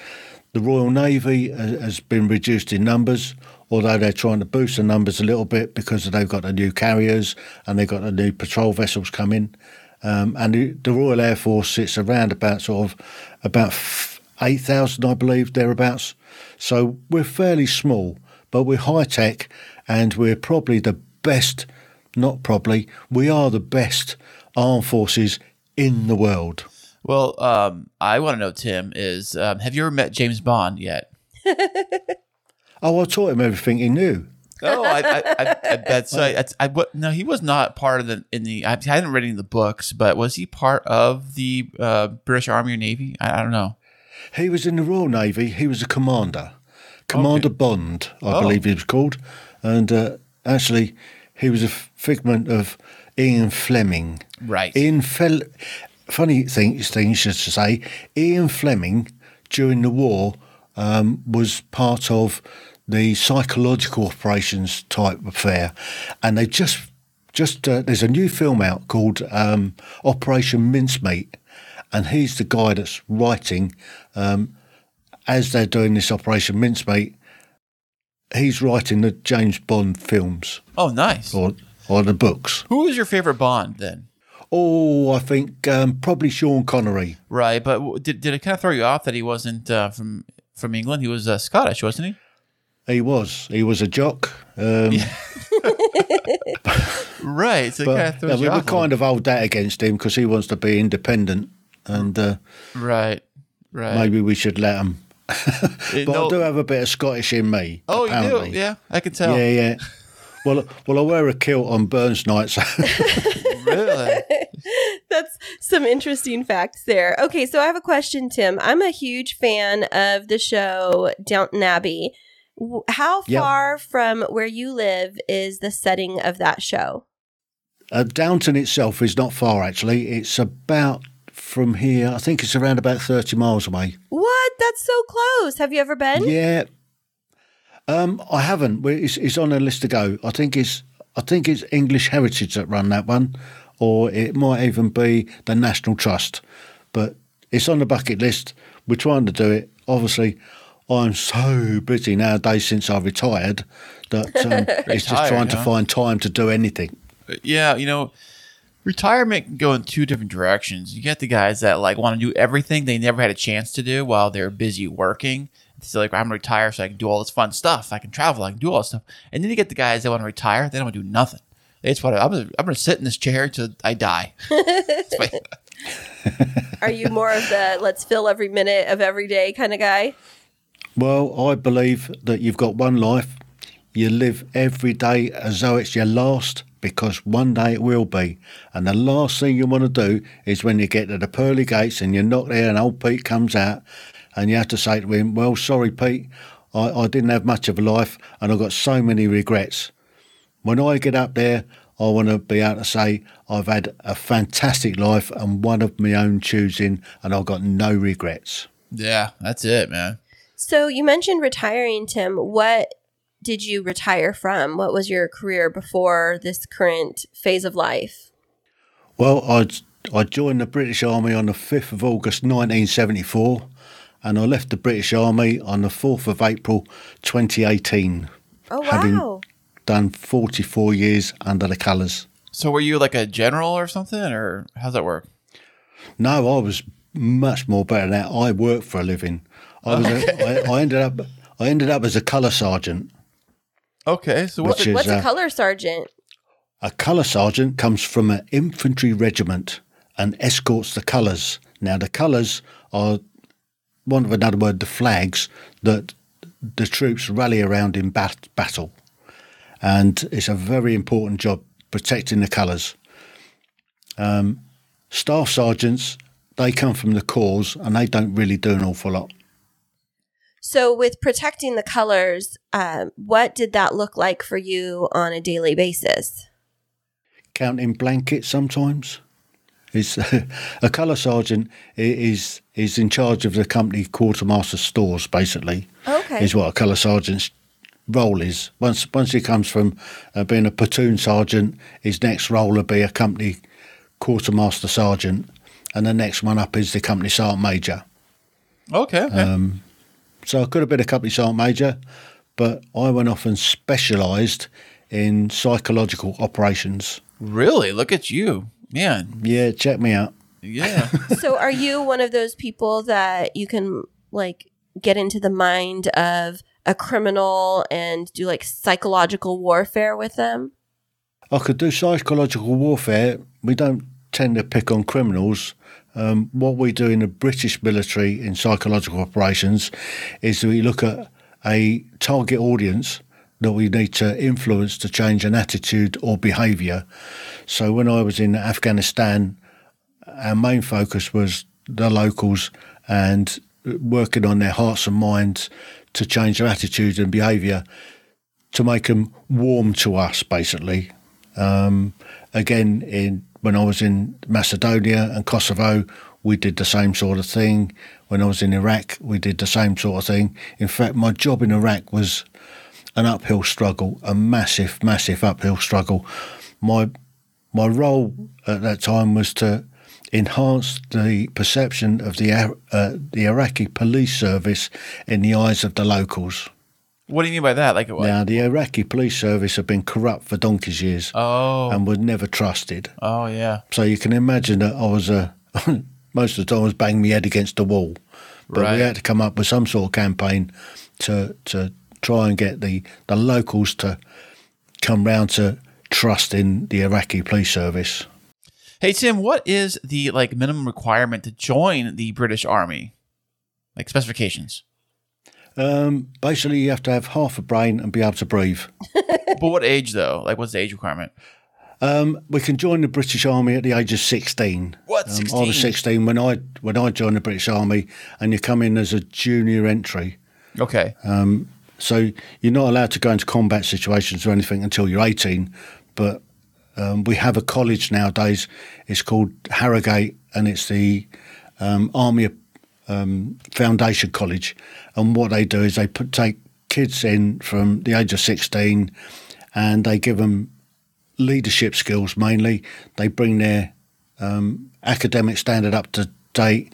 The Royal Navy has been reduced in numbers, although they're trying to boost the numbers a little bit because they've got the new carriers and they've got the new patrol vessels coming. Um, and the, the Royal Air Force sits around about sort of about eight thousand, I believe, thereabouts. So we're fairly small, but we're high tech, and we're probably the best, not probably, we are the best armed forces in the world. Well, um, I want to know, Tim, is um, have you ever met James Bond yet? Oh, I taught him everything he knew. Oh, I, I, I, I bet so. I, I, I, no, he was not part of the in the. I hadn't read any of the books, but was he part of the uh, British Army or Navy? I, I don't know. He was in the Royal Navy. He was a commander, Commander okay. Bond, I oh. believe he was called. And uh, actually, he was a figment of Ian Fleming. Right. Ian Fel. Funny thing, thing you should say. Ian Fleming during the war um, was part of the psychological operations type affair, and they just just uh, there's a new film out called um, Operation Mincemeat, and he's the guy that's writing um, as they're doing this Operation Mincemeat. He's writing the James Bond films. Oh, nice! Or or the books. Who was your favorite Bond then? Oh, I think um, probably Sean Connery. Right, but did did it kind of throw you off that he wasn't uh, from from England? He was uh, Scottish, wasn't he? He was. He was a jock. Um, yeah. Right. So kind of no, we were kind of hold that against him because he wants to be independent. and uh, Right, right. Maybe we should let him. but no. I do have a bit of Scottish in me. Oh, apparently. You do? Yeah, I can tell. Yeah, yeah. Well, well, I wear a kilt on Burns nights. Really? That's some interesting facts there. Okay, so I have a question, Tim. I'm a huge fan of the show Downton Abbey. How far yep. from where you live is the setting of that show? Uh, Downton itself is not far, actually. It's about from here, I think it's around about thirty miles away. What? That's so close. Have you ever been? Yeah. Um, I haven't. It's, it's on a list to go. I think it's I think it's English Heritage that run that one, or it might even be the National Trust. But it's on the bucket list. We're trying to do it, obviously. I'm so busy nowadays since I retired that um, it's just tired, trying huh? to find time to do anything. Yeah, you know, retirement can go in two different directions. You get the guys that like want to do everything they never had a chance to do while they're busy working. It's like, I'm retired so I can do all this fun stuff. I can travel. I can do all this stuff. And then you get the guys that want to retire. They don't want to do nothing. They just want to, I'm going to sit in this chair until I die. Are you more of the let's fill every minute of every day kind of guy? Well, I believe that you've got one life. You live every day as though it's your last, because one day it will be. And the last thing you want to do is when you get to the pearly gates and you're not there and old Pete comes out and you have to say to him, well, sorry, Pete, I, I didn't have much of a life and I've got so many regrets. When I get up there, I want to be able to say I've had a fantastic life and one of my own choosing and I've got no regrets. Yeah, that's it, man. So you mentioned retiring, Tim. What did you retire from? What was your career before this current phase of life? Well, I I joined the British Army on the fifth of August nineteen seventy-four, and I left the British Army on the fourth of April twenty eighteen. Oh, wow. Having done forty-four years under the colours. So were you like a general or something, or how's that work? No, I was much more better than that. I worked for a living. I was. A, I, I ended up. I ended up as a colour sergeant. Okay, so what's, is, what's a colour sergeant? Uh, a colour sergeant comes from an infantry regiment and escorts the colours. Now, the colours are, one of another word, the flags that the troops rally around in bat- battle, and it's a very important job protecting the colours. Um, staff sergeants, they come from the Corps and they don't really do an awful lot. So with protecting the colors, um, what did that look like for you on a daily basis? Counting blankets sometimes. It's, uh, a colour sergeant is is in charge of the company quartermaster stores, basically. Okay. Is what a colour sergeant's role is. Once once he comes from uh, being a platoon sergeant, his next role will be a company quartermaster sergeant, and the next one up is the company sergeant major. Okay. okay. Um, so I could have been a company sergeant major, but I went off and specialised in psychological operations. Really? Look at you. Man. Yeah, check me out. Yeah. So are you one of those people that you can, like, get into the mind of a criminal and do, like, psychological warfare with them? I could do psychological warfare. We don't tend to pick on criminals. Um, what we do in the British military in psychological operations is we look at a target audience that we need to influence to change an attitude or behaviour. So when I was in Afghanistan, our main focus was the locals and working on their hearts and minds to change their attitude and behaviour to make them warm to us, basically. Um, again, in when I was in Macedonia and Kosovo, we did the same sort of thing. When I was in Iraq, we did the same sort of thing. In fact, my job in Iraq was an uphill struggle, a massive, massive uphill struggle. My my role at that time was to enhance the perception of the uh, the Iraqi police service in the eyes of the locals. What do you mean by that? Like, what? Now, the Iraqi police service have been corrupt for donkey's years. Oh. And were never trusted. Oh, yeah. So you can imagine that I was, uh, most of the time I was banging my head against the wall. But right. We had to come up with some sort of campaign to to try and get the, the locals to come round to trust in the Iraqi police service. Hey, Tim, what is the like minimum requirement to join the British Army? Like specifications? Um, basically, you have to have half a brain and be able to breathe. But what age, though? Like, what's the age requirement? Um, we can join the British Army at the age of sixteen. What, sixteen? Um, I was sixteen when I, when I joined the British Army, and you come in as a junior entry. Okay. Um So you're not allowed to go into combat situations or anything until you're eighteen. But um, we have a college nowadays. It's called Harrogate, and it's the um, Army um, Foundation College. And what they do is they put, take kids in from the age of sixteen, and they give them leadership skills mainly. They bring their um, academic standard up to date.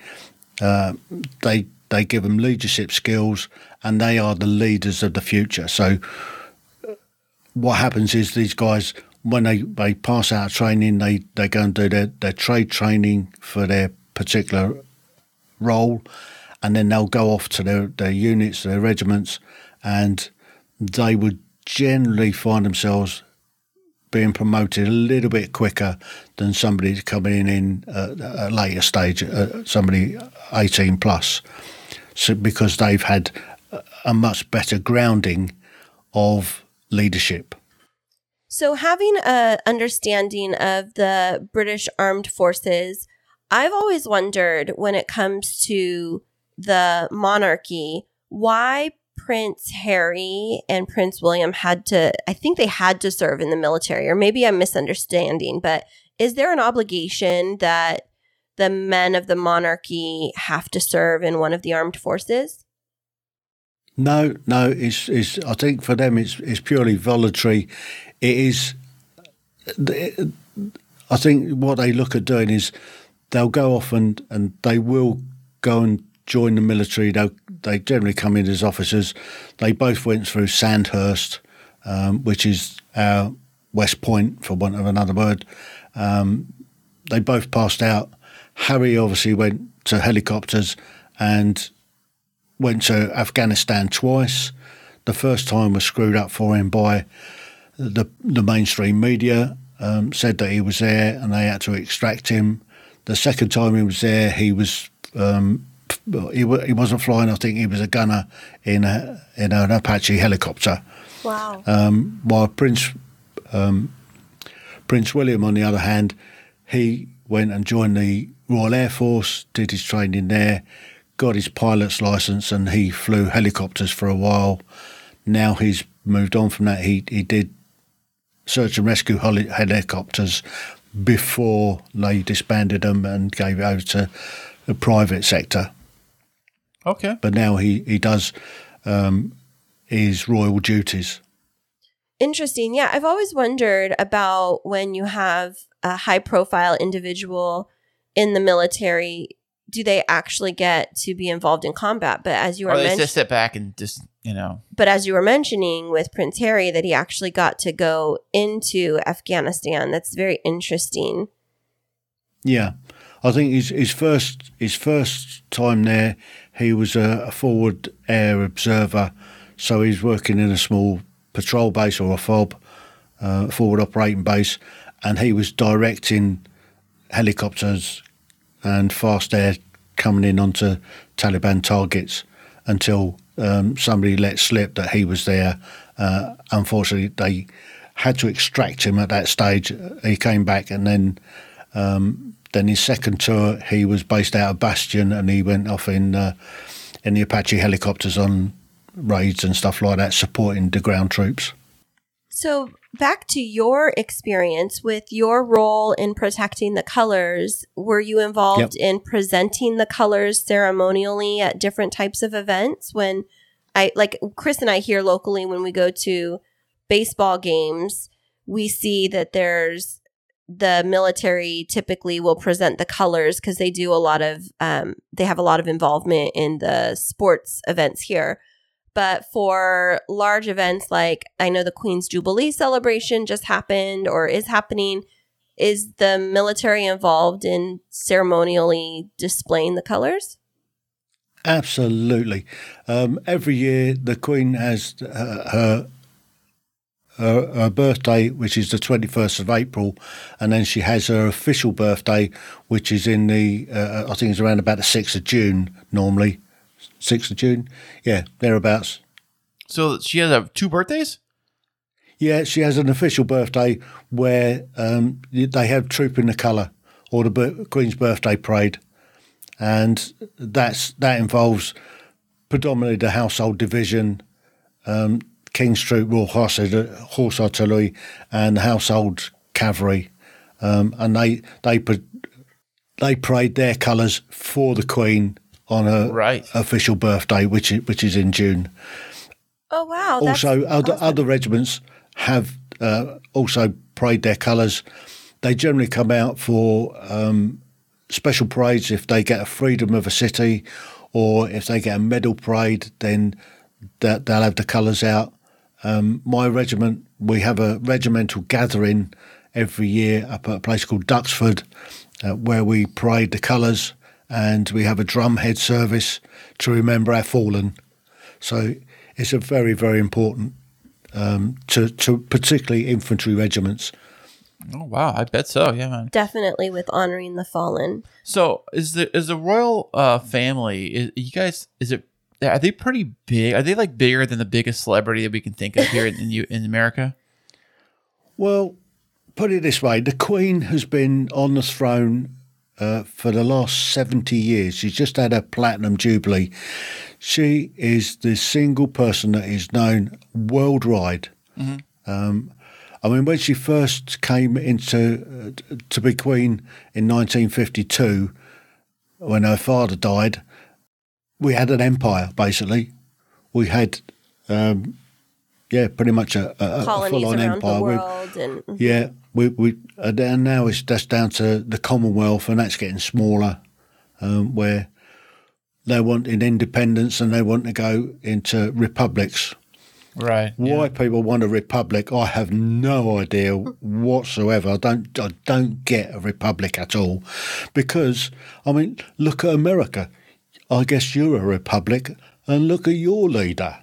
Uh, they They give them leadership skills, and they are the leaders of the future. So what happens is these guys, when they, they pass out of training, they, they go and do their, their trade training for their particular role, and then they'll go off to their, their units, their regiments, and they would generally find themselves being promoted a little bit quicker than somebody coming in in uh, a later stage, uh, somebody eighteen plus. So because they've had a much better grounding of leadership. So having an understanding of the British Armed Forces, I've always wondered when it comes to the monarchy, why Prince Harry and Prince William had to, I think they had to serve in the military, or maybe I'm misunderstanding, but is there an obligation that the men of the monarchy have to serve in one of the armed forces? No, no. It's, it's, I think for them it's, it's purely voluntary. It is, it, I think what they look at doing is they'll go off and, and they will go and join the military. They'll, they generally come in as officers. They both went through Sandhurst, um, which is our West Point, for want of another word. Um, they both passed out. Harry obviously went to helicopters and went to Afghanistan twice. The first time was screwed up for him by the the mainstream media, um, said that he was there and they had to extract him. The second time he was there, he was um, he he wasn't flying. I think he was a gunner in a, in an Apache helicopter. Wow. Um, while Prince um, Prince William, on the other hand, he went and joined the Royal Air Force, did his training there, got his pilot's licence, and he flew helicopters for a while. Now he's moved on from that. He he did search and rescue heli- helicopters before they disbanded them and gave it over to the private sector. Okay. But now he, he does um, his royal duties. Interesting. Yeah, I've always wondered about when you have a high-profile individual in the military, do they actually get to be involved in combat? But as you were mentioning, just sit back and just, you know. But as you were mentioning with Prince Harry, that he actually got to go into Afghanistan. That's very interesting. Yeah, I think his his first his first time there, he was a, a forward air observer, so he's working in a small patrol base or a FOB, uh, forward operating base, and he was directing helicopters and fast air coming in onto Taliban targets until um, somebody let slip that he was there. Uh, unfortunately, they had to extract him at that stage. He came back, and then um, then his second tour, he was based out of Bastion, and he went off in uh, in the Apache helicopters on raids and stuff like that, supporting the ground troops. So back to your experience with your role in protecting the colors, were you involved yep. in presenting the colors ceremonially at different types of events? When I, like Chris and I here locally, when we go to baseball games, we see that there's the military typically will present the colors because they do a lot of, um, they have a lot of involvement in the sports events here. But for large events like, I know the Queen's Jubilee celebration just happened or is happening, is the military involved in ceremonially displaying the colours? Absolutely. Um, every year the Queen has uh, her, her her birthday, which is the twenty-first of April, and then she has her official birthday, which is in the, uh, I think it's around about the sixth of June normally. sixth of June, yeah, thereabouts. So she has uh, two birthdays? Yeah, she has an official birthday where um, they have Troop in the Colour or the Bur- Queen's Birthday Parade. And that's that involves predominantly the Household Division, um, King's Troop, Royal Horse, Horse Artillery, and the Household Cavalry. Um, and they, they, they parade their colours for the Queen on her right. official birthday, which is, which is in June. Oh, wow. Also, other, awesome. other regiments have uh, also parade their colours. They generally come out for um, special parades if they get a freedom of a city, or if they get a medal parade, then that they'll have the colours out. Um, my regiment, we have a regimental gathering every year up at a place called Duxford uh, where we parade the colours. And we have a drumhead service to remember our fallen. So it's a very, very important um, to, to particularly infantry regiments. Oh, wow. I bet so. Yeah, man. Definitely with honoring the fallen. So is the is the royal uh, family, is, you guys, is it, are they pretty big? Are they like bigger than the biggest celebrity that we can think of here in, in in America? Well, put it this way. The Queen has been on the throne Uh, for the last seventy years. She's just had a platinum jubilee. She is the single person that is known worldwide. Mm-hmm. Um, I mean, when she first came into uh, to be queen in nineteen fifty-two, when her father died, we had an empire, basically. We had, um, yeah, pretty much a, a, a full-on empire. Colonies around the world. And- yeah. We we and now it's that's down to the Commonwealth, and that's getting smaller, um, where they want an independence and they want to go into republics. Right. Why yeah. people want a republic, I have no idea whatsoever. I don't I don't get a republic at all, because I mean, look at America. I guess you're a republic, and look at your leader.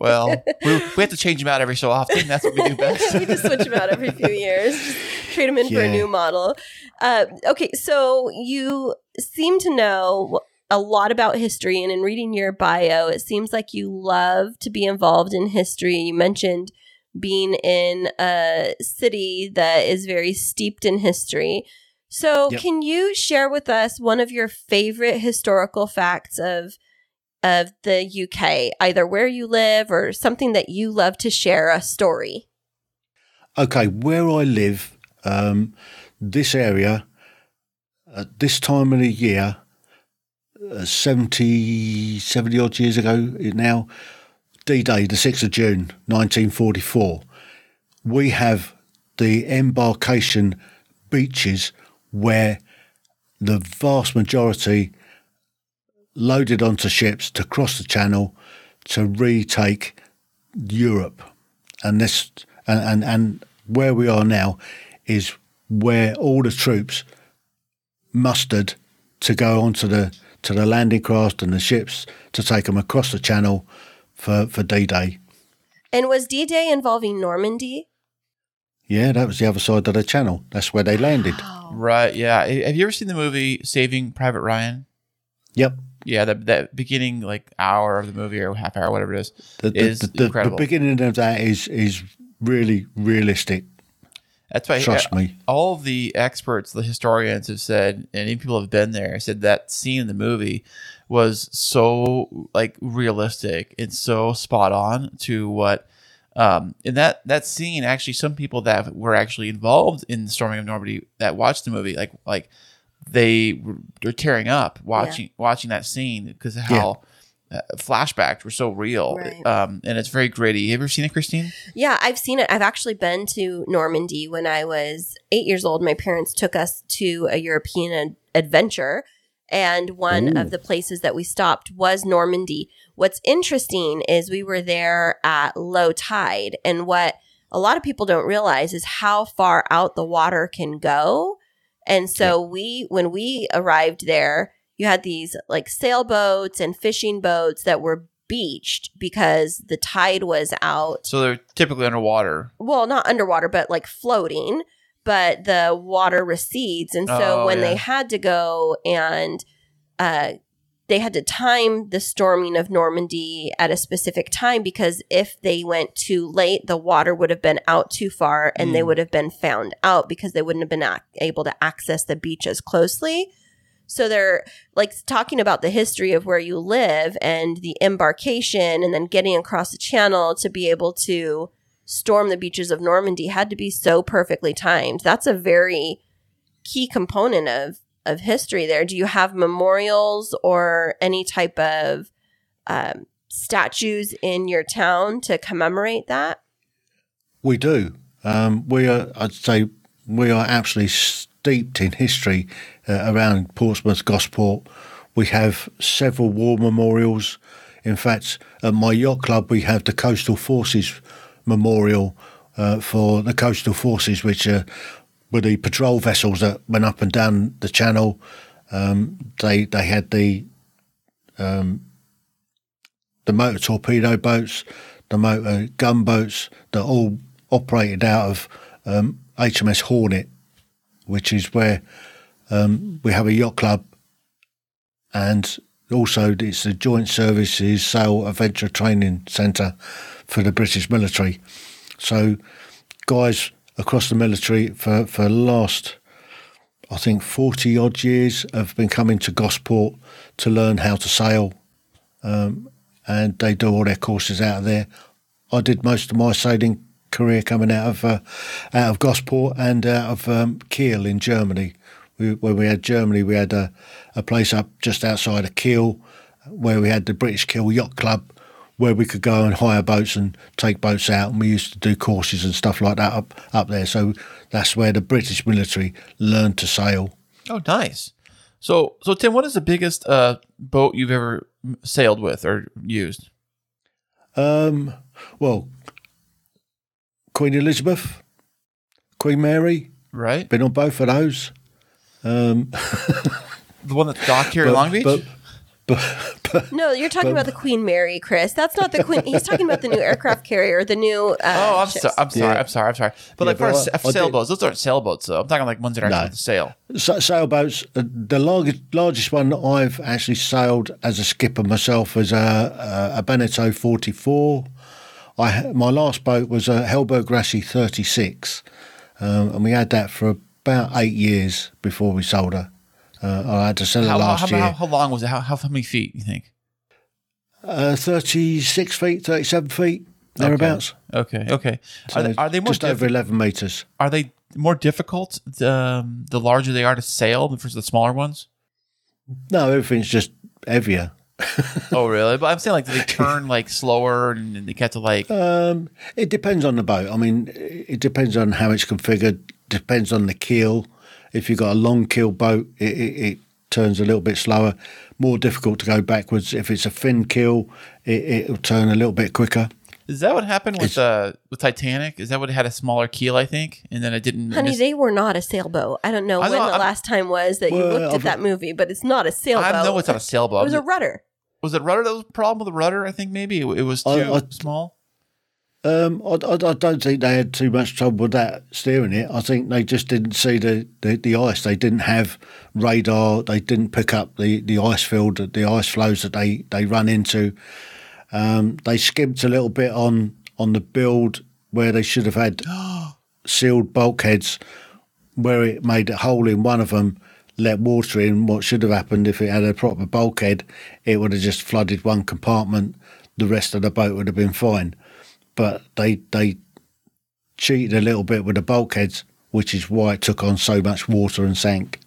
Well, we, we have to change them out every so often. That's what we do best. We just switch them out every few years. Just trade them in yeah. for a new model. Uh, okay, so you seem to know a lot about history, and in reading your bio, it seems like you love to be involved in history. You mentioned being in a city that is very steeped in history. So yep. Can you share with us one of your favorite historical facts of of the U K, either where you live or something that you love to share, a story? Okay, where I live, um, this area, at this time of the year, uh, seventy, seventy odd years ago now, D-Day, the sixth of June, nineteen forty-four, we have the embarkation beaches where the vast majority loaded onto ships to cross the channel to retake Europe. And this and, and, and where we are now is where all the troops mustered to go onto the to the landing craft and the ships to take them across the channel for, for D-Day. And was D-Day involving Normandy? Yeah, that was the other side of the channel. That's where they landed. Wow. Right, yeah. Have you ever seen the movie Saving Private Ryan? Yep. Yeah, that that beginning like hour of the movie or half hour, whatever it is, the, the, is the, incredible. The beginning of that is is really realistic. That's why, trust I, me. All of the experts, the historians have said, and even people have been there, said that scene in the movie was so like realistic and so spot on to what. Um, and that, that scene, actually, some people that were actually involved in the storming of Normandy that watched the movie, like like they were tearing up watching yeah. watching that scene because of how yeah. uh, flashbacks were so real, right. um, and it's very gritty. You ever seen it, Kristine? Yeah, I've seen it. I've actually been to Normandy when I was eight years old. My parents took us to a European ad- adventure, and one Ooh. of the places that we stopped was Normandy. What's interesting is we were there at low tide, and what a lot of people don't realize is how far out the water can go. And so we, when we arrived there, you had these like sailboats and fishing boats that were beached because the tide was out. So they're typically underwater. Well, not underwater, but like floating, but the water recedes. And so oh, when yeah. they had to go and uh they had to time the storming of Normandy at a specific time because if they went too late, the water would have been out too far and mm. they would have been found out because they wouldn't have been ac- able to access the beach as closely. So they're like talking about the history of where you live and the embarkation and then getting across the channel to be able to storm the beaches of Normandy had to be so perfectly timed. That's a very key component of of history there. Do you have memorials or any type of um, statues in your town to commemorate that? We do. Um, we are, I'd say, we are absolutely steeped in history uh, around Portsmouth, Gosport. We have several war memorials. In fact, at my yacht club, we have the Coastal Forces Memorial uh, for the Coastal Forces, which are were the patrol vessels that went up and down the channel. Um, they they had the um, the motor torpedo boats, the motor gunboats that all operated out of um, H M S Hornet, which is where um, we have a yacht club, and also it's the Joint Services Sail Adventure Training Centre for the British military. So, guys across the military for, for the last, I think, forty-odd years have been coming to Gosport to learn how to sail, um, and they do all their courses out of there. I did most of my sailing career coming out of uh, out of Gosport and out of um, Kiel in Germany. We, when we had Germany, we had a, a place up just outside of Kiel where we had the British Kiel Yacht Club, where we could go and hire boats and take boats out, and we used to do courses and stuff like that up, up there. So that's where the British military learned to sail. Oh, nice. So, so Tim, what is the biggest uh, boat you've ever sailed with or used? Um, well, Queen Elizabeth, Queen Mary. Right. Been on both of those. Um, the one that's docked here but, in Long Beach? But, But, but, no, you're talking but, about the Queen Mary, Chris. That's not the Queen. He's talking about the new aircraft carrier, the new. Uh, oh, I'm, so, I'm sorry. Yeah. I'm sorry. I'm sorry. But yeah, like for but a, I, sailboats, I those aren't sailboats, though. I'm talking like ones that are no. actually to sail. So, sailboats, the largest, largest one that I've actually sailed as a skipper myself was a, a Beneteau forty-four. I, my last boat was a Helberg Rassi thirty-six, um, and we had that for about eight years before we sold her. Uh, I had to sell how, it last how, year. How, how long was it? How, how many feet, you think? Uh, thirty-six feet, thirty-seven feet, thereabouts. Okay, okay. okay. So are they, are they more just diff- over eleven metres. Are they more difficult, um, the larger they are to sail versus the smaller ones? No, everything's just heavier. Oh, really? But I'm saying, like, do they turn, like, slower and, and they get to, like... Um, it depends on the boat. I mean, it depends on how it's configured, depends on the keel. If you've got a long keel boat, it, it, it turns a little bit slower, more difficult to go backwards. If it's a fin keel, it, it'll turn a little bit quicker. Is that what happened with uh, with Titanic? Is that what it had a smaller keel, I think? And then it didn't... Honey, miss- they were not a sailboat. I don't know I when know, the I'm, last time was that well, you looked at I've, that movie, but it's not a sailboat. I know it's not a sailboat. It was a rudder. Was it rudder that was the problem with the rudder, I think, maybe? It was too I, I, small? Um, I, I, I don't think they had too much trouble with that, steering it. I think they just didn't see the, the, the ice. They didn't have radar. They didn't pick up the, the ice field, the ice flows that they, they run into. Um, they skimped a little bit on, on the build where they should have had sealed bulkheads, where it made a hole in one of them, let water in. What should have happened if it had a proper bulkhead, it would have just flooded one compartment. The rest of the boat would have been fine. But they they cheated a little bit with the bulkheads, which is why it took on so much water and sank.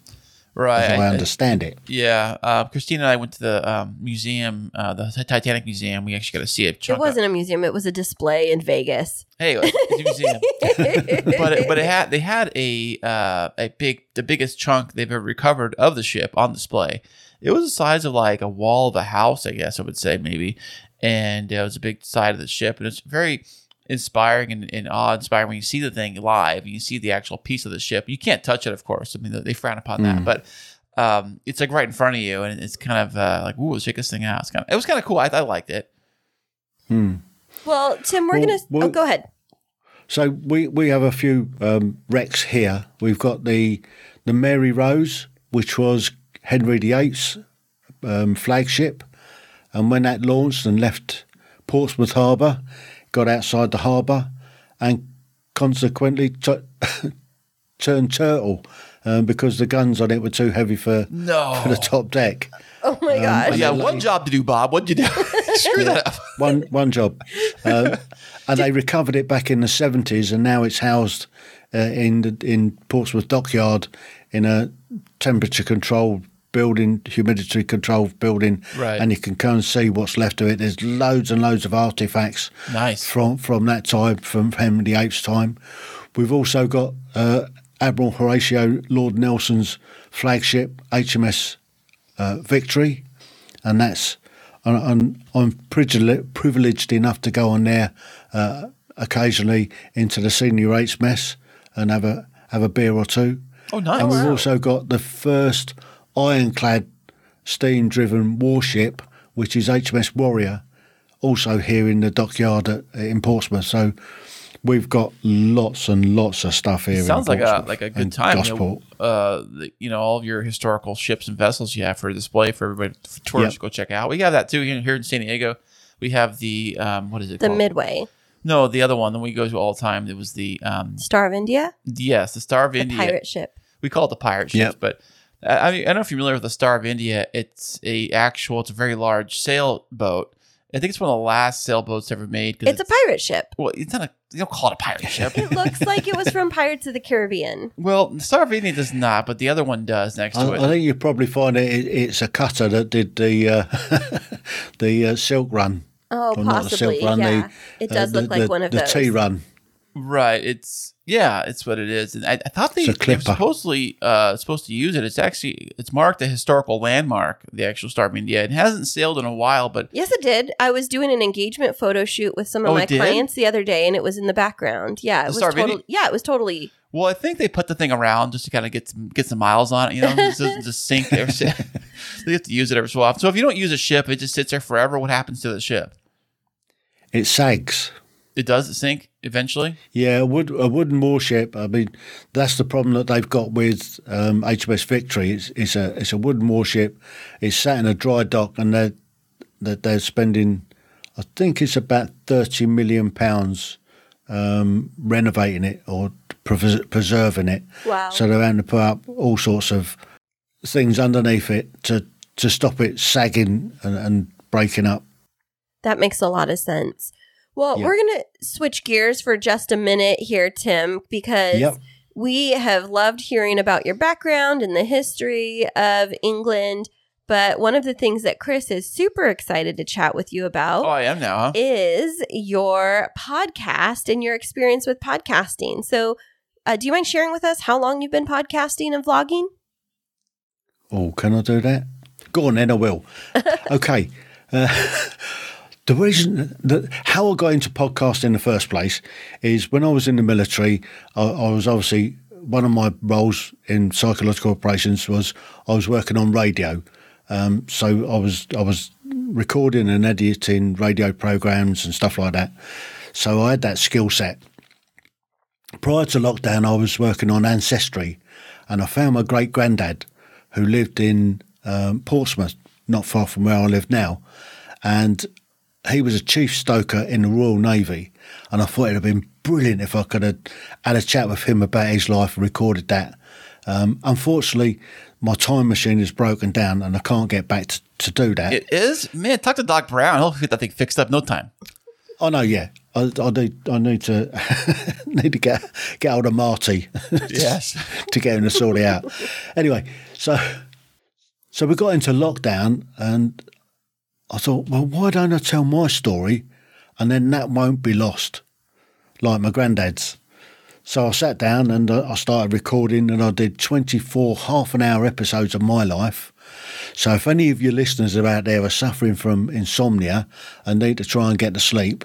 Right, as I understand it. Yeah, uh, Kristine and I went to the um, museum, uh, the Titanic Museum. We actually got to see it. It wasn't up. a museum; it was a display in Vegas. Hey, it's a museum. but it, but it had they had a uh, a big the biggest chunk they've ever recovered of the ship on display. It was the size of like a wall of a house, I guess I would say maybe, and it was a big side of the ship, and it's very inspiring and, and awe-inspiring when you see the thing live and you see the actual piece of the ship. You can't touch it, of course. I mean, they frown upon mm. that, but um, it's like right in front of you, and it's kind of uh, like, ooh, let's check this thing out. It's kind of, it was kind of cool. I, I liked it. Hmm. Well, Tim, we're well, going to well, – oh, go ahead. So we, we have a few um, wrecks here. We've got the the Mary Rose, which was Henry the eighth's um, flagship, and when that launched and left Portsmouth Harbour – got outside the harbour and consequently t- turned turtle um, because the guns on it were too heavy for, no. for the top deck. Oh, my um, gosh. Yeah, one like, job to do, Bob. What'd you do? Screw yeah, that up. One, one job. Um, and they recovered it back in the seventies, and now it's housed uh, in, the, in Portsmouth Dockyard in a temperature-controlled building, humidity controlled building, right. And you can come and see what's left of it. There's loads and loads of artifacts nice. from from that time, from Henry the Eighth's time. We've also got uh, Admiral Horatio Lord Nelson's flagship H M S uh, Victory, and that's and, and I'm privileged enough to go on there uh, occasionally into the senior rates mess and have a have a beer or two. Oh, nice! And we've wow. also got the first ironclad steam-driven warship, which is H M S Warrior, also here in the dockyard at, in Portsmouth. So we've got lots and lots of stuff here. It sounds in like a like a good time. You know, uh, you know, all of your historical ships and vessels you have for display for everybody, for tourists yep. to go check out. We have that too here in San Diego. We have the um, what is it? The called? Midway. No, the other one that we go to all the time. It was the um, Star of India. Yes, the Star of the India pirate ship. We call it the pirate ship, yep. but. I mean, I don't know if you're familiar with the Star of India. It's a actual, it's a very large sailboat. I think it's one of the last sailboats ever made. It's, it's a pirate ship. Well, it's not a, you don't call it a pirate ship. It looks like it was from Pirates of the Caribbean. Well, the Star of India does not, but the other one does next I, to it. I think you probably find it, it, it's a cutter that did the uh, the uh, Silk Run. Oh, or possibly, not the Silk Run, yeah. The, it does uh, look the, like the, one of the those. The Tea Run. Right, it's yeah, it's what it is, and I, I thought they were supposedly uh, supposed to use it. It's actually it's marked a historical landmark, the actual Star of India. It hasn't sailed in a while, but yes, it did. I was doing an engagement photo shoot with some of oh, my clients the other day, and it was in the background. Yeah, it the was totally. Yeah, it was totally. Well, I think they put the thing around just to kind of get some, get some miles on it, you know, it doesn't just sink there. They have to use it every so often. So if you don't use a ship, it just sits there forever. What happens to the ship? It sags. It does sink eventually? Yeah, a, wood, a wooden warship. I mean, that's the problem that they've got with um, H M S Victory. It's, it's a it's a wooden warship. It's sat in a dry dock, and they're, they're spending, I think it's about thirty million pounds um, renovating it or pre- preserving it. Wow. So they're having to put up all sorts of things underneath it to, to stop it sagging and, and breaking up. That makes a lot of sense. Well, yeah. We're going to switch gears for just a minute here, Tim, because yep. we have loved hearing about your background and the history of England. But one of the things that Chris is super excited to chat with you about oh, I am now, huh? is your podcast and your experience with podcasting. So uh, do you mind sharing with us how long you've been podcasting and vlogging? Oh, can I do that? Go on, then I will. Okay. Uh, the reason that how I got into podcasting in the first place is when I was in the military, I, I was obviously one of my roles in psychological operations was I was working on radio. Um, so I was I was recording and editing radio programs and stuff like that. So I had that skill set. Prior to lockdown, I was working on Ancestry, and I found my great granddad who lived in um, Portsmouth, not far from where I live now, and he was a chief stoker in the Royal Navy. And I thought it'd have been brilliant if I could have had a chat with him about his life and recorded that. Um, unfortunately, my time machine is broken down and I can't get back to, to do that. It is? Man, talk to Doc Brown. He'll get that thing fixed up in no time. Oh, no, yeah. I, I, need, I need to need to get get hold of Marty yes. to get him to sort it out. Anyway, so so we got into lockdown and I thought, well, why don't I tell my story and then that won't be lost like my granddad's? So I sat down and I started recording and I did twenty-four half-an-hour episodes of my life. So if any of your listeners out there are suffering from insomnia and need to try and get to sleep,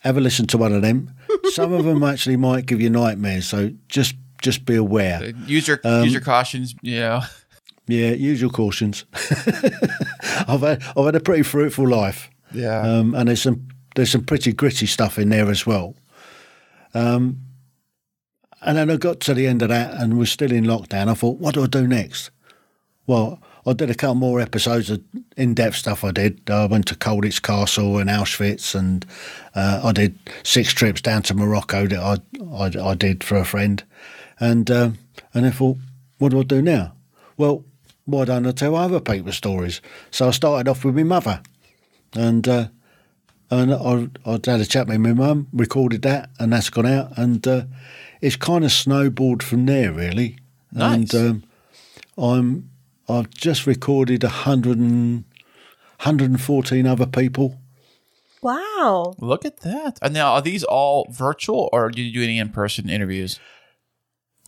have a listen to one of them. Some of them actually might give you nightmares, so just just be aware. Use your, um, use your cautions, yeah. Yeah, use your cautions. I've, had, I've had a pretty fruitful life. Yeah. Um, and there's some, there's some pretty gritty stuff in there as well. Um. And then I got to the end of that and was still in lockdown. I thought, what do I do next? Well, I did a couple more episodes of in-depth stuff I did. I went to Colditz Castle and Auschwitz, and uh, I did six trips down to Morocco that I I, I did for a friend. And, uh, and I thought, what do I do now? Well, why don't I tell other people's stories? So I started off with my mother. And uh, and I, I had a chat with my mum, recorded that, and that's gone out. And... Uh, It's kind of snowballed from there, really. Nice. And um, I'm I've just recorded a hundred and hundred and fourteen other people. Wow! Look at that. And now, are these all virtual, or do you do any in-person interviews?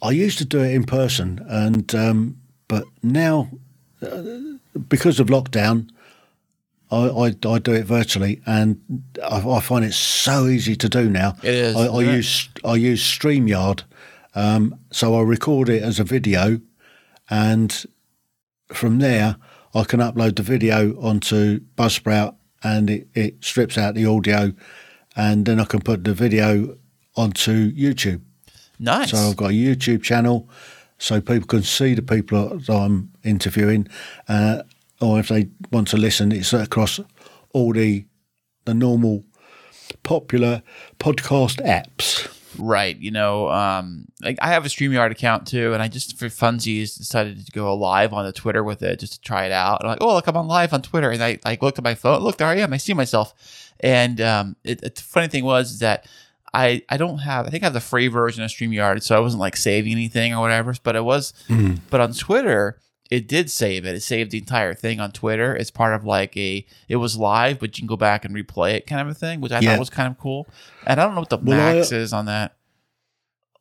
I used to do it in person, and um, but now uh, because of lockdown, I, I, I do it virtually, and I, I find it so easy to do now. It is. I, I yeah. use I use StreamYard, um, so I record it as a video, and from there I can upload the video onto Buzzsprout, and it, it strips out the audio, and then I can put the video onto YouTube. Nice. So I've got a YouTube channel, so people can see the people that I'm interviewing. Uh, or if they want to listen, it's across all the the normal popular podcast apps. Right. You know, um, like I have a StreamYard account too, and I just for funsies decided to go live on the Twitter with it just to try it out. And I'm like, oh, look, I'm on live on Twitter. And I like looked at my phone. Look, there I am. I see myself. And um, it, it, the funny thing was is that I, I don't have, I think I have the free version of StreamYard, so I wasn't like saving anything or whatever, but I was, mm. but on Twitter... It did save it. It saved the entire thing on Twitter. It's part of like a, it was live, but you can go back and replay it kind of a thing, which I yeah. thought was kind of cool. And I don't know what the well, max I, is on that.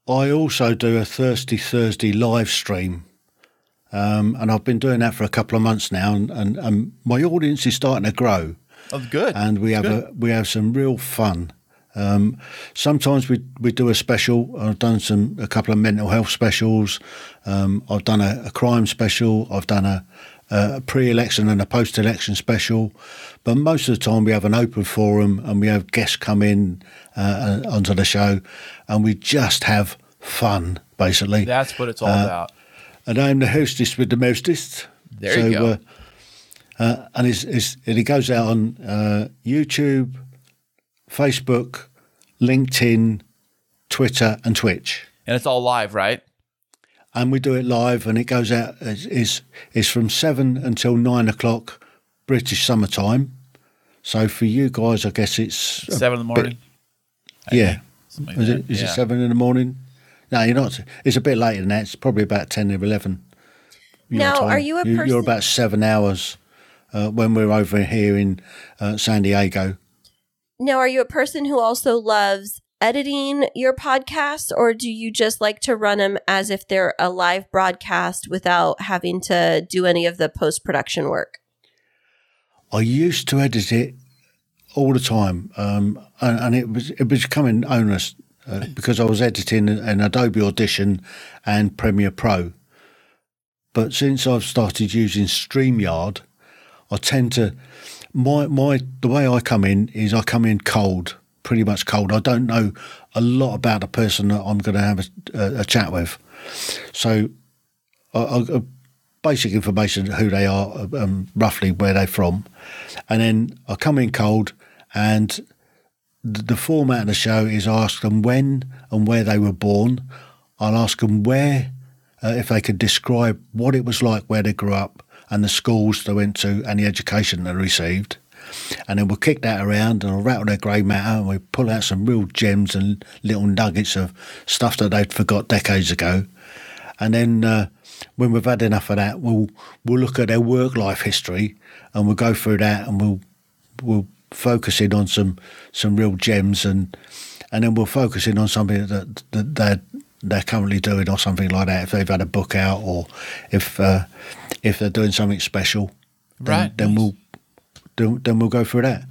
I also do a Thirsty Thursday live stream. Um, and I've been doing that for a couple of months now. And, and, and my audience is starting to grow. Oh, good. And we That's have a, we have some real fun. Um, sometimes we, we do a special. I've done some a couple of mental health specials. Um, I've done a, a crime special. I've done a, a pre-election and a post-election special. But most of the time we have an open forum and we have guests come in uh, onto the show and we just have fun, basically. That's what it's all uh, about. And I'm the hostess with the mostest. There so, you go. Uh, uh, and it's, it's, it goes out on uh, YouTube, Facebook, LinkedIn, Twitter, and Twitch. And it's all live, right? And we do it live, and it goes out. It's, it's from seven until nine o'clock British summertime. So for you guys, I guess it's seven in the morning. Bit, yeah, okay. is, it, is yeah. it seven in the morning? No, you're not. It's a bit later than that. It's probably about ten or eleven. Now, are you a you, person? You're about seven hours uh, when we're over here in uh, San Diego. Now, are you a person who also loves editing your podcasts, or do you just like to run them as if they're a live broadcast without having to do any of the post-production work? I used to edit it all the time, um, and, and it was it was becoming onerous uh, because I was editing an Adobe Audition and Premiere Pro. But since I've started using StreamYard, I tend to my my the way I come in is I come in cold. Pretty much cold. I don't know a lot about the person that I'm going to have a, a, a chat with, so I, I, basic information who they are, um, roughly where they're from, and then I come in cold. And the, the format of the show is I ask them when and where they were born. I'll ask them where, uh, if they could describe what it was like where they grew up and the schools they went to and the education they received. And then we'll kick that around and I'll rattle their grey matter and we pull out some real gems and little nuggets of stuff that they'd forgot decades ago. And then uh, when we've had enough of that, we'll we'll look at their work life history and we'll go through that and we'll we'll focus in on some some real gems and and then we'll focus in on something that, that they're they're currently doing or something like that. If they've had a book out or if uh, if they're doing something special, then, right? Then we'll. Then we'll go through that.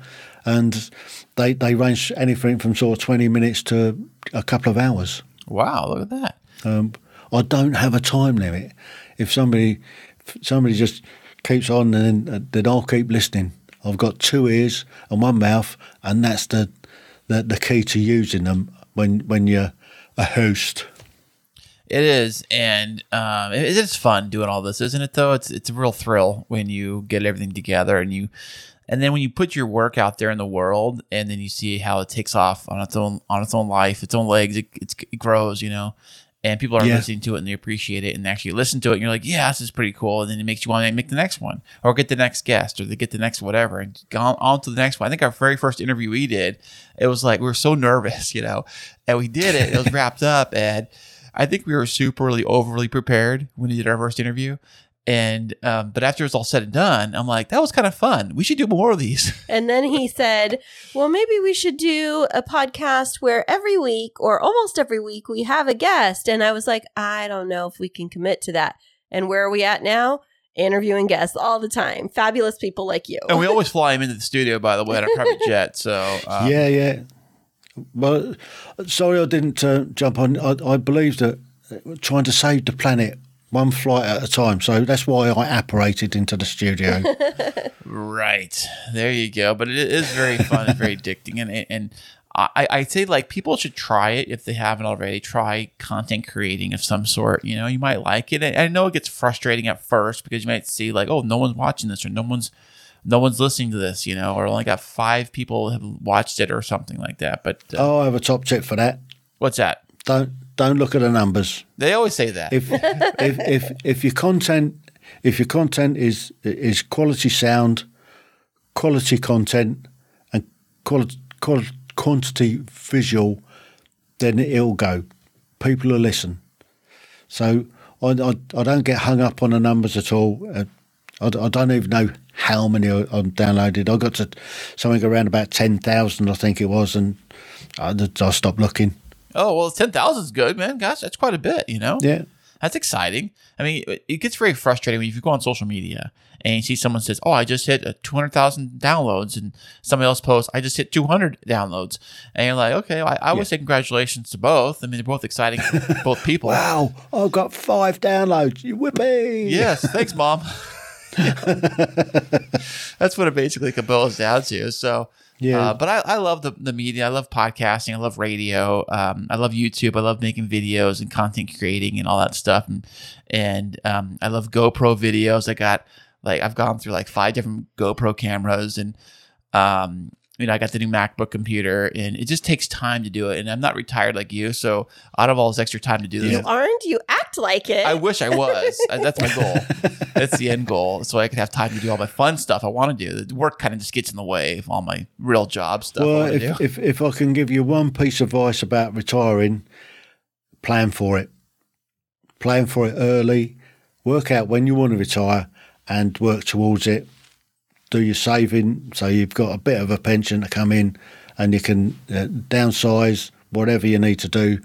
And they they range anything from sort of twenty minutes to a couple of hours. Wow, look at that. Um, I don't have a time limit. If somebody if somebody just keeps on, then, then I'll keep listening. I've got two ears and one mouth, and that's the the, the key to using them when, when you're a host. It is, and um, it is fun doing all this, isn't it, though? It's it's a real thrill when you get everything together and you... And then when you put your work out there in the world, and then you see how it takes off on its own on its own life, its own legs, it, it's, it grows, you know. And people are yeah. listening to it, and they appreciate it, and they actually listen to it, and you're like, yeah, this is pretty cool. And then it makes you want to make the next one, or get the next guest, or they get the next whatever, and go on, on to the next one. I think our very first interview we did, it was like we were so nervous, you know, and we did it. It was wrapped up, and I think we were superly overly prepared when we did our first interview. And, um, but after it's all said and done, I'm like, that was kind of fun. We should do more of these. And then he said, well, maybe we should do a podcast where every week or almost every week we have a guest. And I was like, I don't know if we can commit to that. And where are we at now? Interviewing guests all the time. Fabulous people like you. And we always fly him into the studio, by the way, on our private jet. So, um, yeah, yeah. Well, sorry, I didn't uh, jump on. I, I believe that trying to save the planet one flight at a time. So that's why I apparated into the studio. Right. There you go. But it is very fun and very addicting. And and I, I'd say, like, people should try it if they haven't already. Try content creating of some sort. You know, you might like it. I know it gets frustrating at first because you might see, like, oh, no one's watching this or no one's no one's listening to this, you know, or only got five people have watched it or something like that. But uh, oh, I have a top tip for that. What's that? Don't don't look at the numbers. They always say that. If if, if if your content if your content is is quality sound, quality content, and quality, quality quantity visual, then it'll go. People will listen. So I I, I don't get hung up on the numbers at all. Uh, I, I don't even know how many I, I downloaded. I got to something around about ten thousand, I think it was, and I, I stopped looking. Oh, well, ten thousand is good, man. Gosh, that's quite a bit, you know? Yeah. That's exciting. I mean, it gets very frustrating when you go on social media and you see someone says, oh, I just hit two hundred thousand downloads, and somebody else posts, I just hit two hundred downloads. And you're like, okay, well, I, I yeah. would say congratulations to both. I mean, they're both exciting for both people. Wow, I've got five downloads. Whippy. Yes, thanks, Mom. That's what it basically boils down to. So, yeah, uh, but I, I love the, the media. I love podcasting. I love radio. Um, I love YouTube. I love making videos and content creating and all that stuff. And and um, I love GoPro videos. I got like I've gone through like five different GoPro cameras, and um, you know, I got the new MacBook computer, and it just takes time to do it. And I'm not retired like you, so out of all this extra time to do this, you aren't. You act like it. I wish I was. That's my goal. That's the end goal, so I could have time to do all my fun stuff I want to do. The work kind of just gets in the way of all my real job stuff. Well, I if, do. if if I can give you one piece of advice about retiring, plan for it. Plan for it early. Work out when you want to retire and work towards it. Do your saving so you've got a bit of a pension to come in, and you can uh, downsize whatever you need to do,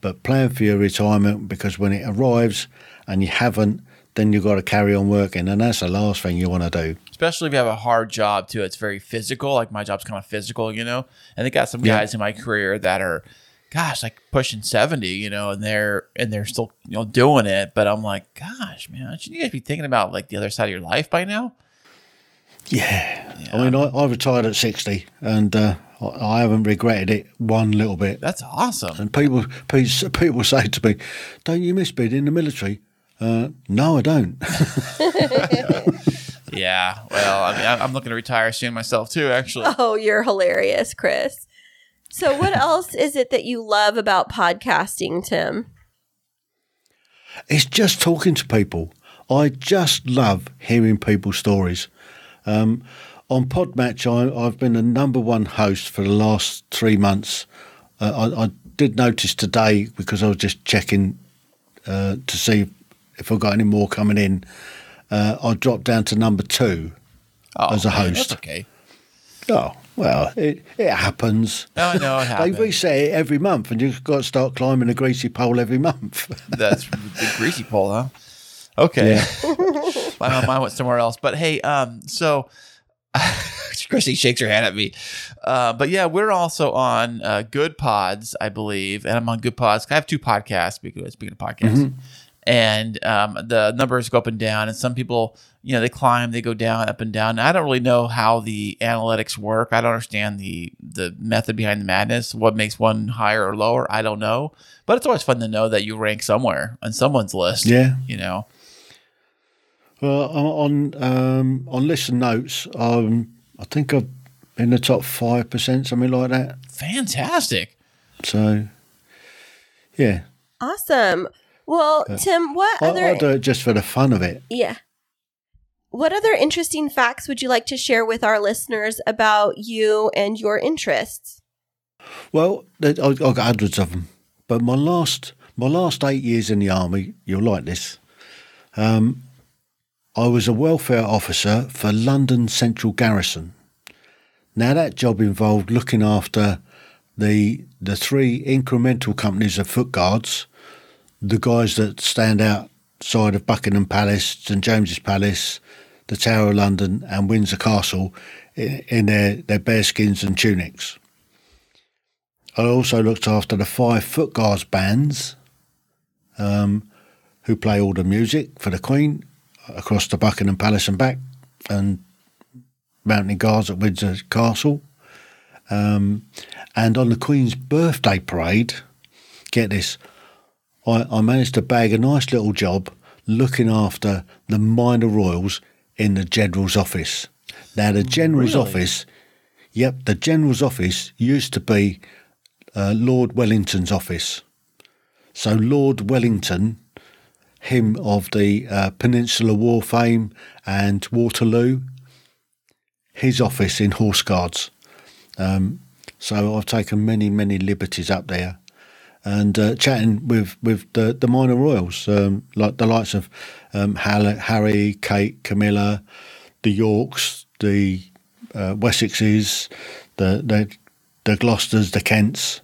but plan for your retirement, because when it arrives and you haven't, then you've got to carry on working, and that's the last thing you want to do. Especially if you have a hard job too. It's very physical. Like my job's kind of physical, you know, and they got some guys yeah. in my career that are, gosh, like pushing seventy, you know, and they're and they're still, you know, doing it. But I'm like, gosh, man, shouldn't you guys be thinking about like the other side of your life by now? Yeah. yeah. I mean, I, I retired at sixty, and uh, I, I haven't regretted it one little bit. That's awesome. And people, people, people say to me, "Don't you miss being in the military?" Uh, no, I don't. Yeah. Well, I mean, I'm looking to retire soon myself too, actually. Oh, you're hilarious, Chris. So what else is it that you love about podcasting, Tim? It's just talking to people. I just love hearing people's stories. Um, on Podmatch, I, I've been the number one host for the last three months. Uh, I, I did notice today, because I was just checking uh, to see if I got any more coming in. Uh, I dropped down to number two oh, as a host. Man, that's okay. Oh, well, it, it happens. No, I know it happens. They reset it every month, and you've got to start climbing a greasy pole every month. That's the greasy pole, huh? Okay. Yeah. My mind went somewhere else. But, hey, um, so Christy shakes her hand at me. Uh, but, yeah, we're also on uh, Good Pods, I believe, and I'm on Good Pods. I have two podcasts, because speaking of podcasts. Mm-hmm. And um, the numbers go up and down, and some people, you know, they climb, they go down, up and down. I don't really know how the analytics work. I don't understand the the method behind the madness. What makes one higher or lower? I don't know. But it's always fun to know that you rank somewhere on someone's list. Yeah, you know. Well, on um, on listen notes, um, I think I'm in the top five percent, something like that. Fantastic. So, yeah. Awesome. Well, uh, Tim, what I, other... I'll do it just for the fun of it. Yeah. What other interesting facts would you like to share with our listeners about you and your interests? Well, I've got hundreds of them. But my last my last eight years in the Army, you'll like this, um, I was a welfare officer for London Central Garrison. Now, that job involved looking after the the three incremental companies of foot guards, the guys that stand outside of Buckingham Palace, St James's Palace, the Tower of London and Windsor Castle in, in their, their bearskins and tunics. I also looked after the five foot guards bands um, who play all the music for the Queen across the Buckingham Palace and back, and mounting guards at Windsor Castle. Um, and on the Queen's birthday parade, get this, I, I managed to bag a nice little job looking after the minor royals in the general's office. Now, the general's really? office, yep, the general's office used to be uh, Lord Wellington's office. So Lord Wellington, him of the uh, Peninsular War fame and Waterloo, his office in Horse Guards. Um, so I've taken many, many liberties up there. And uh, chatting with, with the, the minor royals, um, like the likes of um, Harry, Kate, Camilla, the Yorks, the uh, Wessexes, the, the the Gloucesters, the Kents.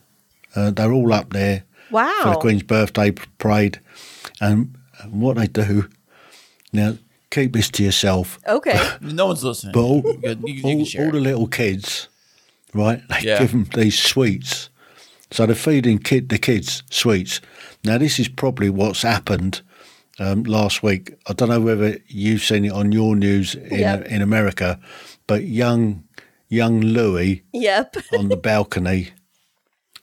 Uh, they're all up there wow. for the Queen's birthday parade. And what they do, now keep this to yourself. Okay. No one's listening. But all, you can, you can share all, all the little kids, right, they yeah. give them these sweets. So they're feeding kid, the kids sweets. Now, this is probably what's happened um, last week. I don't know whether you've seen it on your news in yep. in America, but young young Louis yep. on the balcony,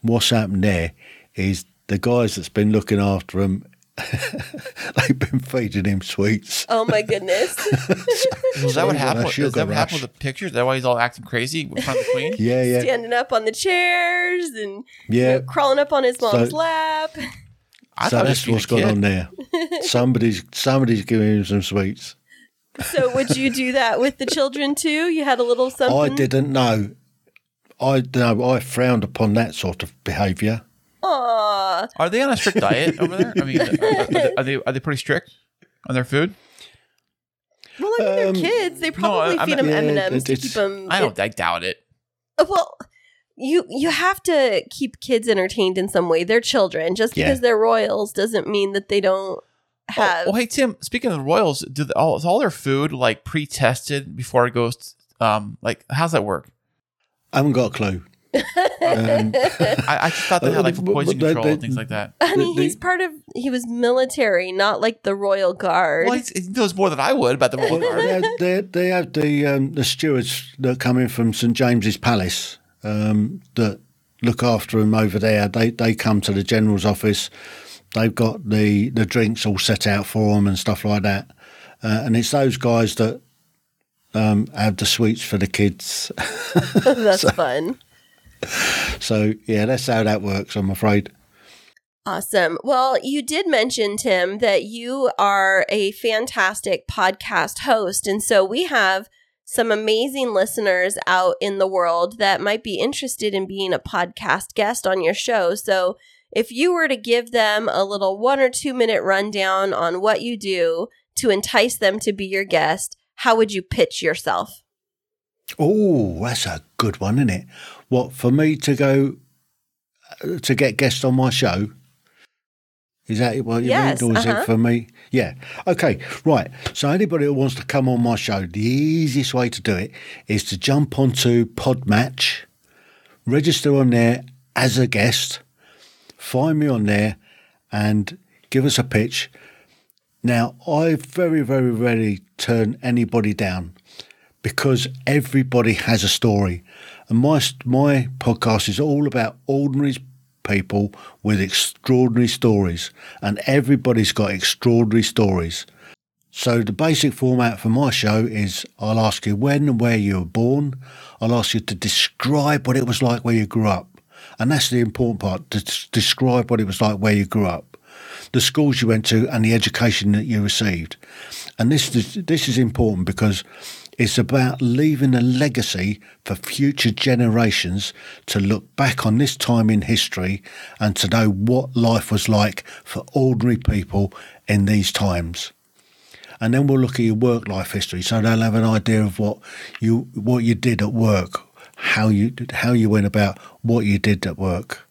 what's happened there is the guys that's been looking after him They've been feeding him sweets. Oh, my goodness. so, well, is that what happened? Is that what happened with the pictures? Is that why he's all acting crazy in front of the Queen? yeah, yeah. Standing up on the chairs and yeah. you know, crawling up on his mom's so, lap. I so that's what's going on there. Somebody's somebody's giving him some sweets. So would you do that with the children too? You had a little something? I didn't know. I no, I frowned upon that sort of behaviour. Aww. Are they on a strict diet over there? I mean, are, are, are they are they pretty strict on their food? Well, I mean, um, they're kids. They probably no, I, feed I'm, them yeah, M and M's to keep them. I don't. I doubt it. Well, you you have to keep kids entertained in some way. They're children. Just because yeah. they're royals doesn't mean that they don't have. Oh, well, hey Tim. Speaking of the royals, do the, all is all their food like pre-tested before it goes? To, um, like how's that work? I haven't got a clue. um, I, I just thought they had like poison control and things like that. I mean, he's part of, he was military, not like the Royal Guard. Well, he knows more than I would about the Royal Guard. Well, they, have, they, they have the um, the stewards that come in from St James's Palace um, that look after him over there. They they come to the general's office. They've got the, the drinks all set out for them and stuff like that. Uh, and it's those guys that um, have the sweets for the kids. That's so, fun. So, yeah, that's how that works, I'm afraid. Awesome. Well, you did mention, Tim, that you are a fantastic podcast host. And so we have some amazing listeners out in the world that might be interested in being a podcast guest on your show. So if you were to give them a little one or two minute rundown on what you do to entice them to be your guest, how would you pitch yourself? Oh, that's a good one, isn't it? What, for me to go uh, to get guests on my show? Is that what you yes, mean? Or is uh-huh. it for me? Yeah. Okay, right. So anybody who wants to come on my show, the easiest way to do it is to jump onto Podmatch, register on there as a guest, find me on there and give us a pitch. Now, I very, very rarely turn anybody down because everybody has a story. And my, my podcast is all about ordinary people with extraordinary stories, and everybody's got extraordinary stories. So the basic format for my show is I'll ask you when and where you were born. I'll ask you to describe what it was like where you grew up. And that's the important part, to t- describe what it was like where you grew up, the schools you went to and the education that you received. And this is, this is important because it's about leaving a legacy for future generations to look back on this time in history and to know what life was like for ordinary people in these times. And then we'll look at your work life history, so they'll have an idea of what you what you did at work, how you how you went about what you did at work.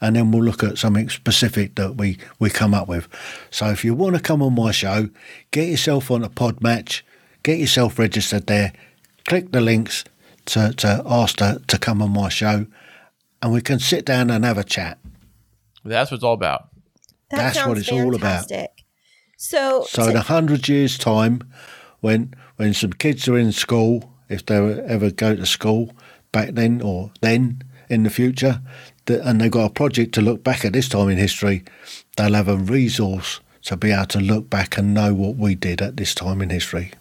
And then we'll look at something specific that we, we come up with. So if you want to come on my show, get yourself on a Podmatch, get yourself registered there, click the links to, to ask to, to come on my show, and we can sit down and have a chat. That's what it's all about. That That's what it's fantastic. all about. So, so to- in a hundred years' time, when when some kids are in school, if they ever go to school back then or then in the future, and they've got a project to look back at this time in history, they'll have a resource to be able to look back and know what we did at this time in history.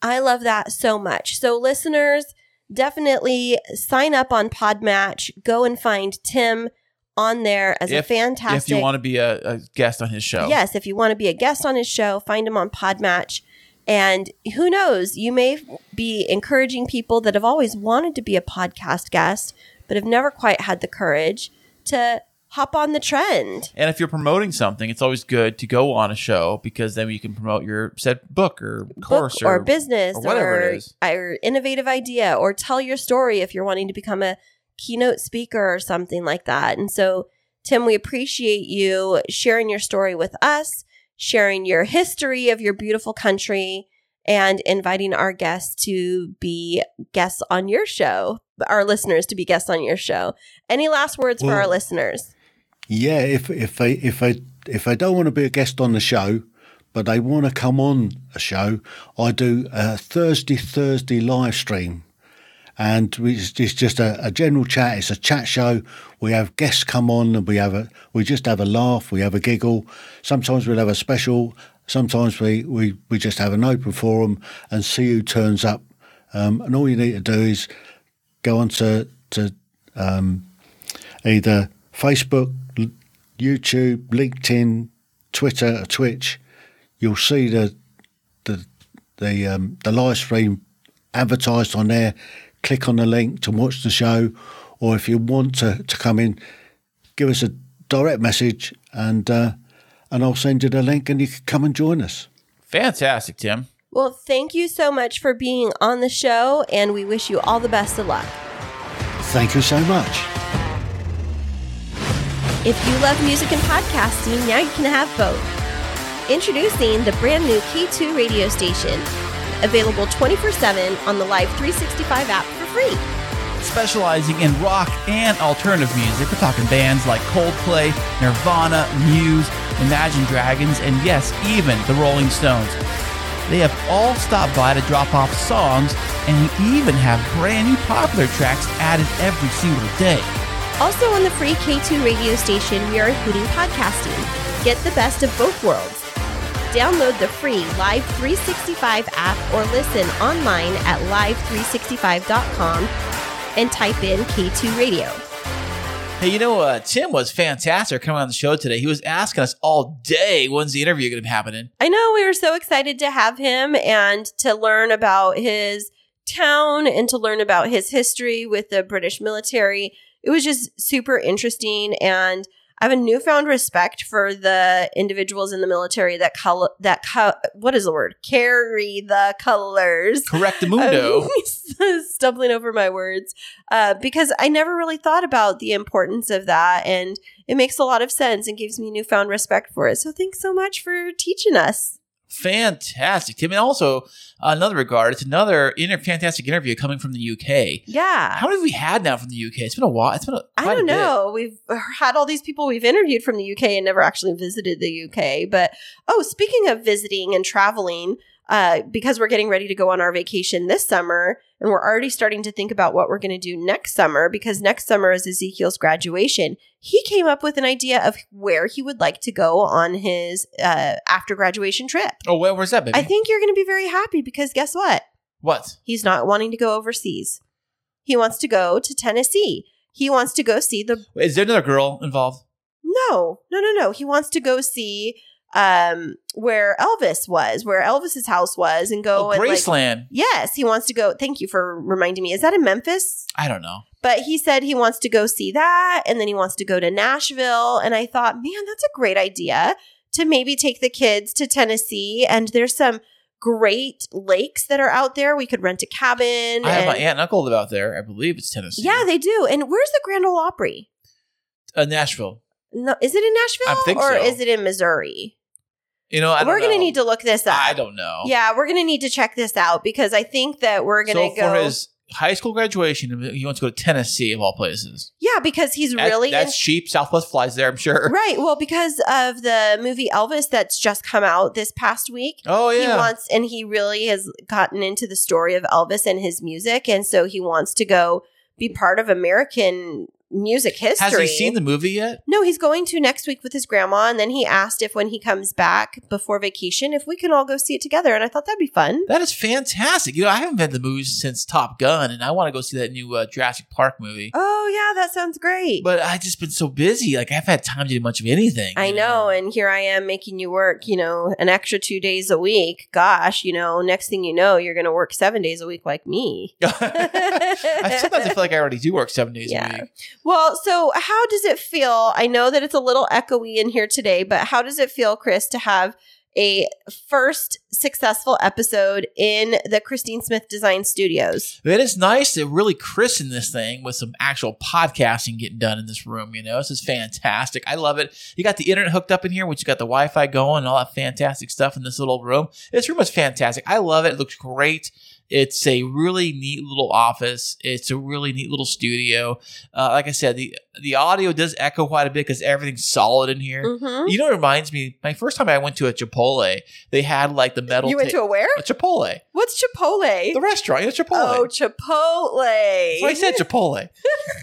I love that so much. So listeners, definitely sign up on Podmatch. Go and find Tim on there as if, a fantastic... If you want to be a, a guest on his show. Yes, if you want to be a guest on his show, find him on Podmatch. And who knows, you may be encouraging people that have always wanted to be a podcast guest but have never quite had the courage to hop on the trend. And if you're promoting something, it's always good to go on a show because then you can promote your said book or course book or, or business or whatever or, it is. Or innovative idea, or tell your story if you're wanting to become a keynote speaker or something like that. And so, Tim, we appreciate you sharing your story with us, sharing your history of your beautiful country, and inviting our guests to be guests on your show, our listeners to be guests on your show. Any last words well, for our listeners? Yeah, if if they if they if they don't want to be a guest on the show, but they want to come on a show, I do a Thursday Thursday live stream, and we, it's just a, a general chat. It's a chat show. We have guests come on, and we have a we just have a laugh. We have a giggle. Sometimes we'll have a special. Sometimes we we, we just have an open forum and see who turns up. Um, and all you need to do is go on to to um, either Facebook, YouTube, LinkedIn, Twitter, or Twitch. You'll see the the the um, the live stream advertised on there. Click on the link to watch the show, or if you want to, to come in, give us a direct message, and uh, and I'll send you the link, and you can come and join us. Fantastic, Tim. Well, thank you so much for being on the show, and we wish you all the best of luck. Thank you so much. If you love music and podcasting, now you can have both. Introducing the brand new K two radio station, available twenty-four seven on the Live three sixty-five app for free. Specializing in rock and alternative music, we're talking bands like Coldplay, Nirvana, Muse, Imagine Dragons, and yes, even the Rolling Stones. They have all stopped by to drop off songs, and we even have brand new popular tracks added every single day. Also on the free K two radio station, we are including podcasting. Get the best of both worlds. Download the free Live three sixty-five app or listen online at live three sixty-five dot com and type in K two Radio. Hey, you know, uh, Tim was fantastic coming on the show today. He was asking us all day, when's the interview going to be happening? I know. We were so excited to have him and to learn about his town and to learn about his history with the British military. It was just super interesting, and I have a newfound respect for the individuals in the military that color, that co- what is the word? Carry the colors. Correctamundo. I'm stumbling over my words uh, because I never really thought about the importance of that, and it makes a lot of sense and gives me newfound respect for it. So thanks so much for teaching us. Fantastic, Tim. And also, uh, another regard, it's another inter- fantastic interview coming from the U K. Yeah. How many have we had now from the U K? It's been a while. It's been a, I don't know. Bit. We've had all these people we've interviewed from the U K and never actually visited the U K. But, oh, speaking of visiting and traveling, uh, because we're getting ready to go on our vacation this summer, and we're already starting to think about what we're going to do next summer, because next summer is Ezekiel's graduation. He came up with an idea of where he would like to go on his uh, after graduation trip. Oh, where was that, baby? I think you're going to be very happy, because guess what? What? He's not wanting to go overseas. He wants to go to Tennessee. He wants to go see the... Wait, is there another girl involved? No. No, no, no. He wants to go see... Um, where Elvis was, where Elvis's house was, and go oh, and Graceland. Like, yes, he wants to go. Thank you for reminding me. Is that in Memphis? I don't know. But he said he wants to go see that, and then he wants to go to Nashville. And I thought, man, that's a great idea to maybe take the kids to Tennessee. And there's some great lakes that are out there. We could rent a cabin. I and- have my aunt and uncle about there. I believe it's Tennessee. Yeah, they do. And where's the Grand Ole Opry? Uh, Nashville. No, is it in Nashville? I think or so. Is it in Missouri? You know, I don't we're going to need to look this up. I don't know. Yeah, we're going to need to check this out, because I think that we're going to so go. So for his high school graduation, he wants to go to Tennessee of all places. Yeah, because he's that's, really that's in- cheap. Southwest flies there, I'm sure. Right. Well, because of the movie Elvis that's just come out this past week. Oh yeah. He wants, and he really has gotten into the story of Elvis and his music, and so he wants to go be part of American music history. Has he seen the movie yet? No, he's going to next week with his grandma, and then he asked if when he comes back before vacation, if we can all go see it together, and I thought that'd be fun. That is fantastic. You know, I haven't been to the movies since Top Gun, and I want to go see that new uh, Jurassic Park movie. Oh, yeah, that sounds great. But I've just been so busy. Like, I haven't had time to do much of anything. I know, know, and here I am making you work, you know, an extra two days a week. Gosh, you know, next thing you know, you're going to work seven days a week like me. I sometimes I feel like I already do work seven days yeah. a week. Well, so how does it feel? I know that it's a little echoey in here today, but how does it feel, Chris, to have a first successful episode in the Kristine Smith Designs Studios? It is nice to really christen this thing with some actual podcasting getting done in this room. You know, this is fantastic. I love it. You got the internet hooked up in here, which you got the Wi-Fi going and all that fantastic stuff in this little room. This room is fantastic. I love it. It looks great. It's a really neat little office. It's a really neat little studio. Uh, like I said, the the audio does echo quite a bit because everything's solid in here. Mm-hmm. You know what reminds me? My first time I went to a Chipotle, they had like the metal... You went ta- to a where? A Chipotle. What's Chipotle? The restaurant. You know, Chipotle. Oh, Chipotle. So I said Chipotle.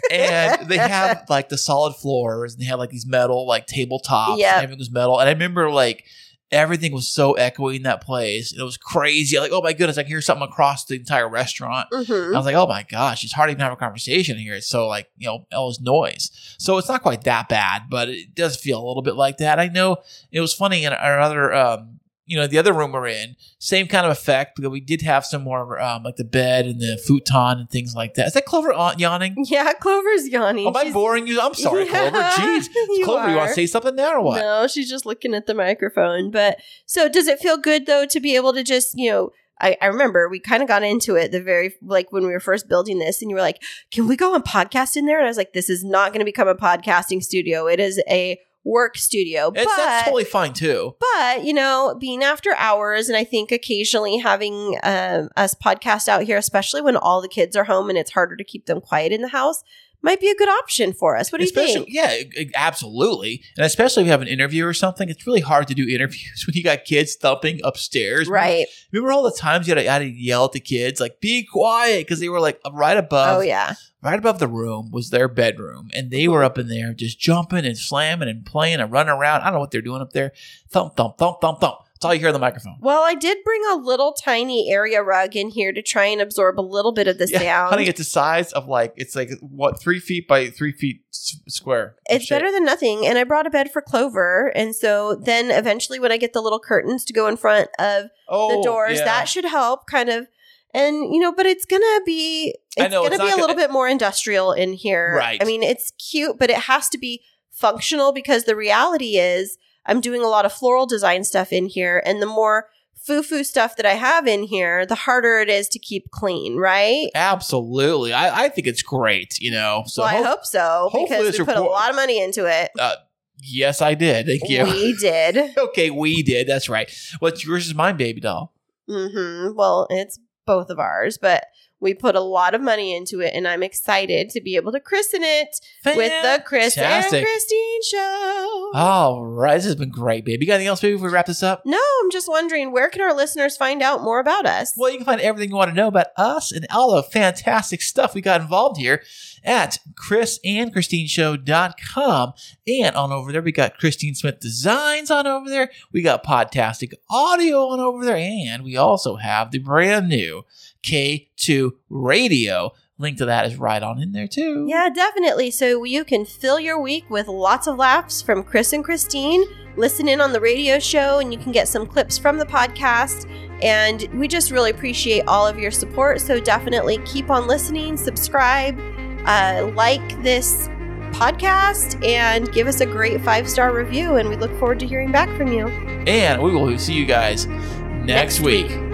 And they have like the solid floors and they have like these metal like tabletops. Yeah. Everything was metal. And I remember like... Everything was so echoey in that place. It was crazy. Like, oh my goodness, I can hear something across the entire restaurant. Mm-hmm. I was like, oh my gosh, it's hard to even have a conversation here. It's so like, you know, all this noise. So it's not quite that bad, but it does feel a little bit like that. I know it was funny in another, um, you know, the other room we're in, same kind of effect, because we did have some more, um, like the bed and the futon and things like that. Is that Clover yawning? Yeah, Clover's yawning. Oh, am I she's... boring you? I'm sorry, yeah, Clover. Jeez. You Clover, are. You want to say something now or what? No, she's just looking at the microphone. But so does it feel good, though, to be able to just, you know, I, I remember we kind of got into it the very, like when we were first building this and you were like, can we go and podcast in there? And I was like, this is not going to become a podcasting studio. It is a work studio. It's, but that's totally fine too. But, you know, being after hours, and I think occasionally having um, us podcast out here, especially when all the kids are home and it's harder to keep them quiet in the house, might be a good option for us. What do especially, you think? Yeah, it, absolutely. And especially if you have an interview or something, it's really hard to do interviews when you got kids thumping upstairs. Right. Remember, remember all the times you had to, had to yell at the kids, like, be quiet, because they were like right above. Oh, yeah. Right above the room was their bedroom, and they were up in there just jumping and slamming and playing and running around. I don't know what they're doing up there. Thump, thump, thump, thump, thump. That's all you hear on the microphone. Well, I did bring a little tiny area rug in here to try and absorb a little bit of the yeah, sound. Honey, it's the size of like, it's like, what, three feet by three feet s- square. It's shape. Better than nothing. And I brought a bed for Clover. And so then eventually when I get the little curtains to go in front of oh, the doors, yeah. that should help kind of. And, you know, but it's going to be, it's going to be a little bit more industrial in here. Right. I mean, it's cute, but it has to be functional, because the reality is I'm doing a lot of floral design stuff in here. And the more foo-foo stuff that I have in here, the harder it is to keep clean, right? Absolutely. I, I think it's great, you know. So well, I ho- hope so, because we put report- a lot of money into it. Uh, yes, I did. Thank you. We did. Okay, we did. That's right. What's yours is mine, baby doll. Mm-hmm. Well, it's both of ours, but we put a lot of money into it, and I'm excited to be able to christen it Fantastic. With the Chris and Kristine Show. All right. This has been great, babe. You got anything else, baby, before we wrap this up? No, I'm just wondering, where can our listeners find out more about us? Well, you can find everything you want to know about us and all the fantastic stuff we got involved here at chris and kristine show dot com. And on over there, we got Kristine Smith Designs on over there. We got Podtastic Audio on over there. And we also have the brand new K two Radio. Link to that is right on in there too. Yeah, definitely. So you can fill your week with lots of laughs from Chris and Kristine. Listen in on the radio show, and you can get some clips from the podcast. And we just really appreciate all of your support. So definitely keep on listening, subscribe, uh, like this podcast, and give us a great five-star review. And we look forward to hearing back from you. And we will see you guys next, next week. week.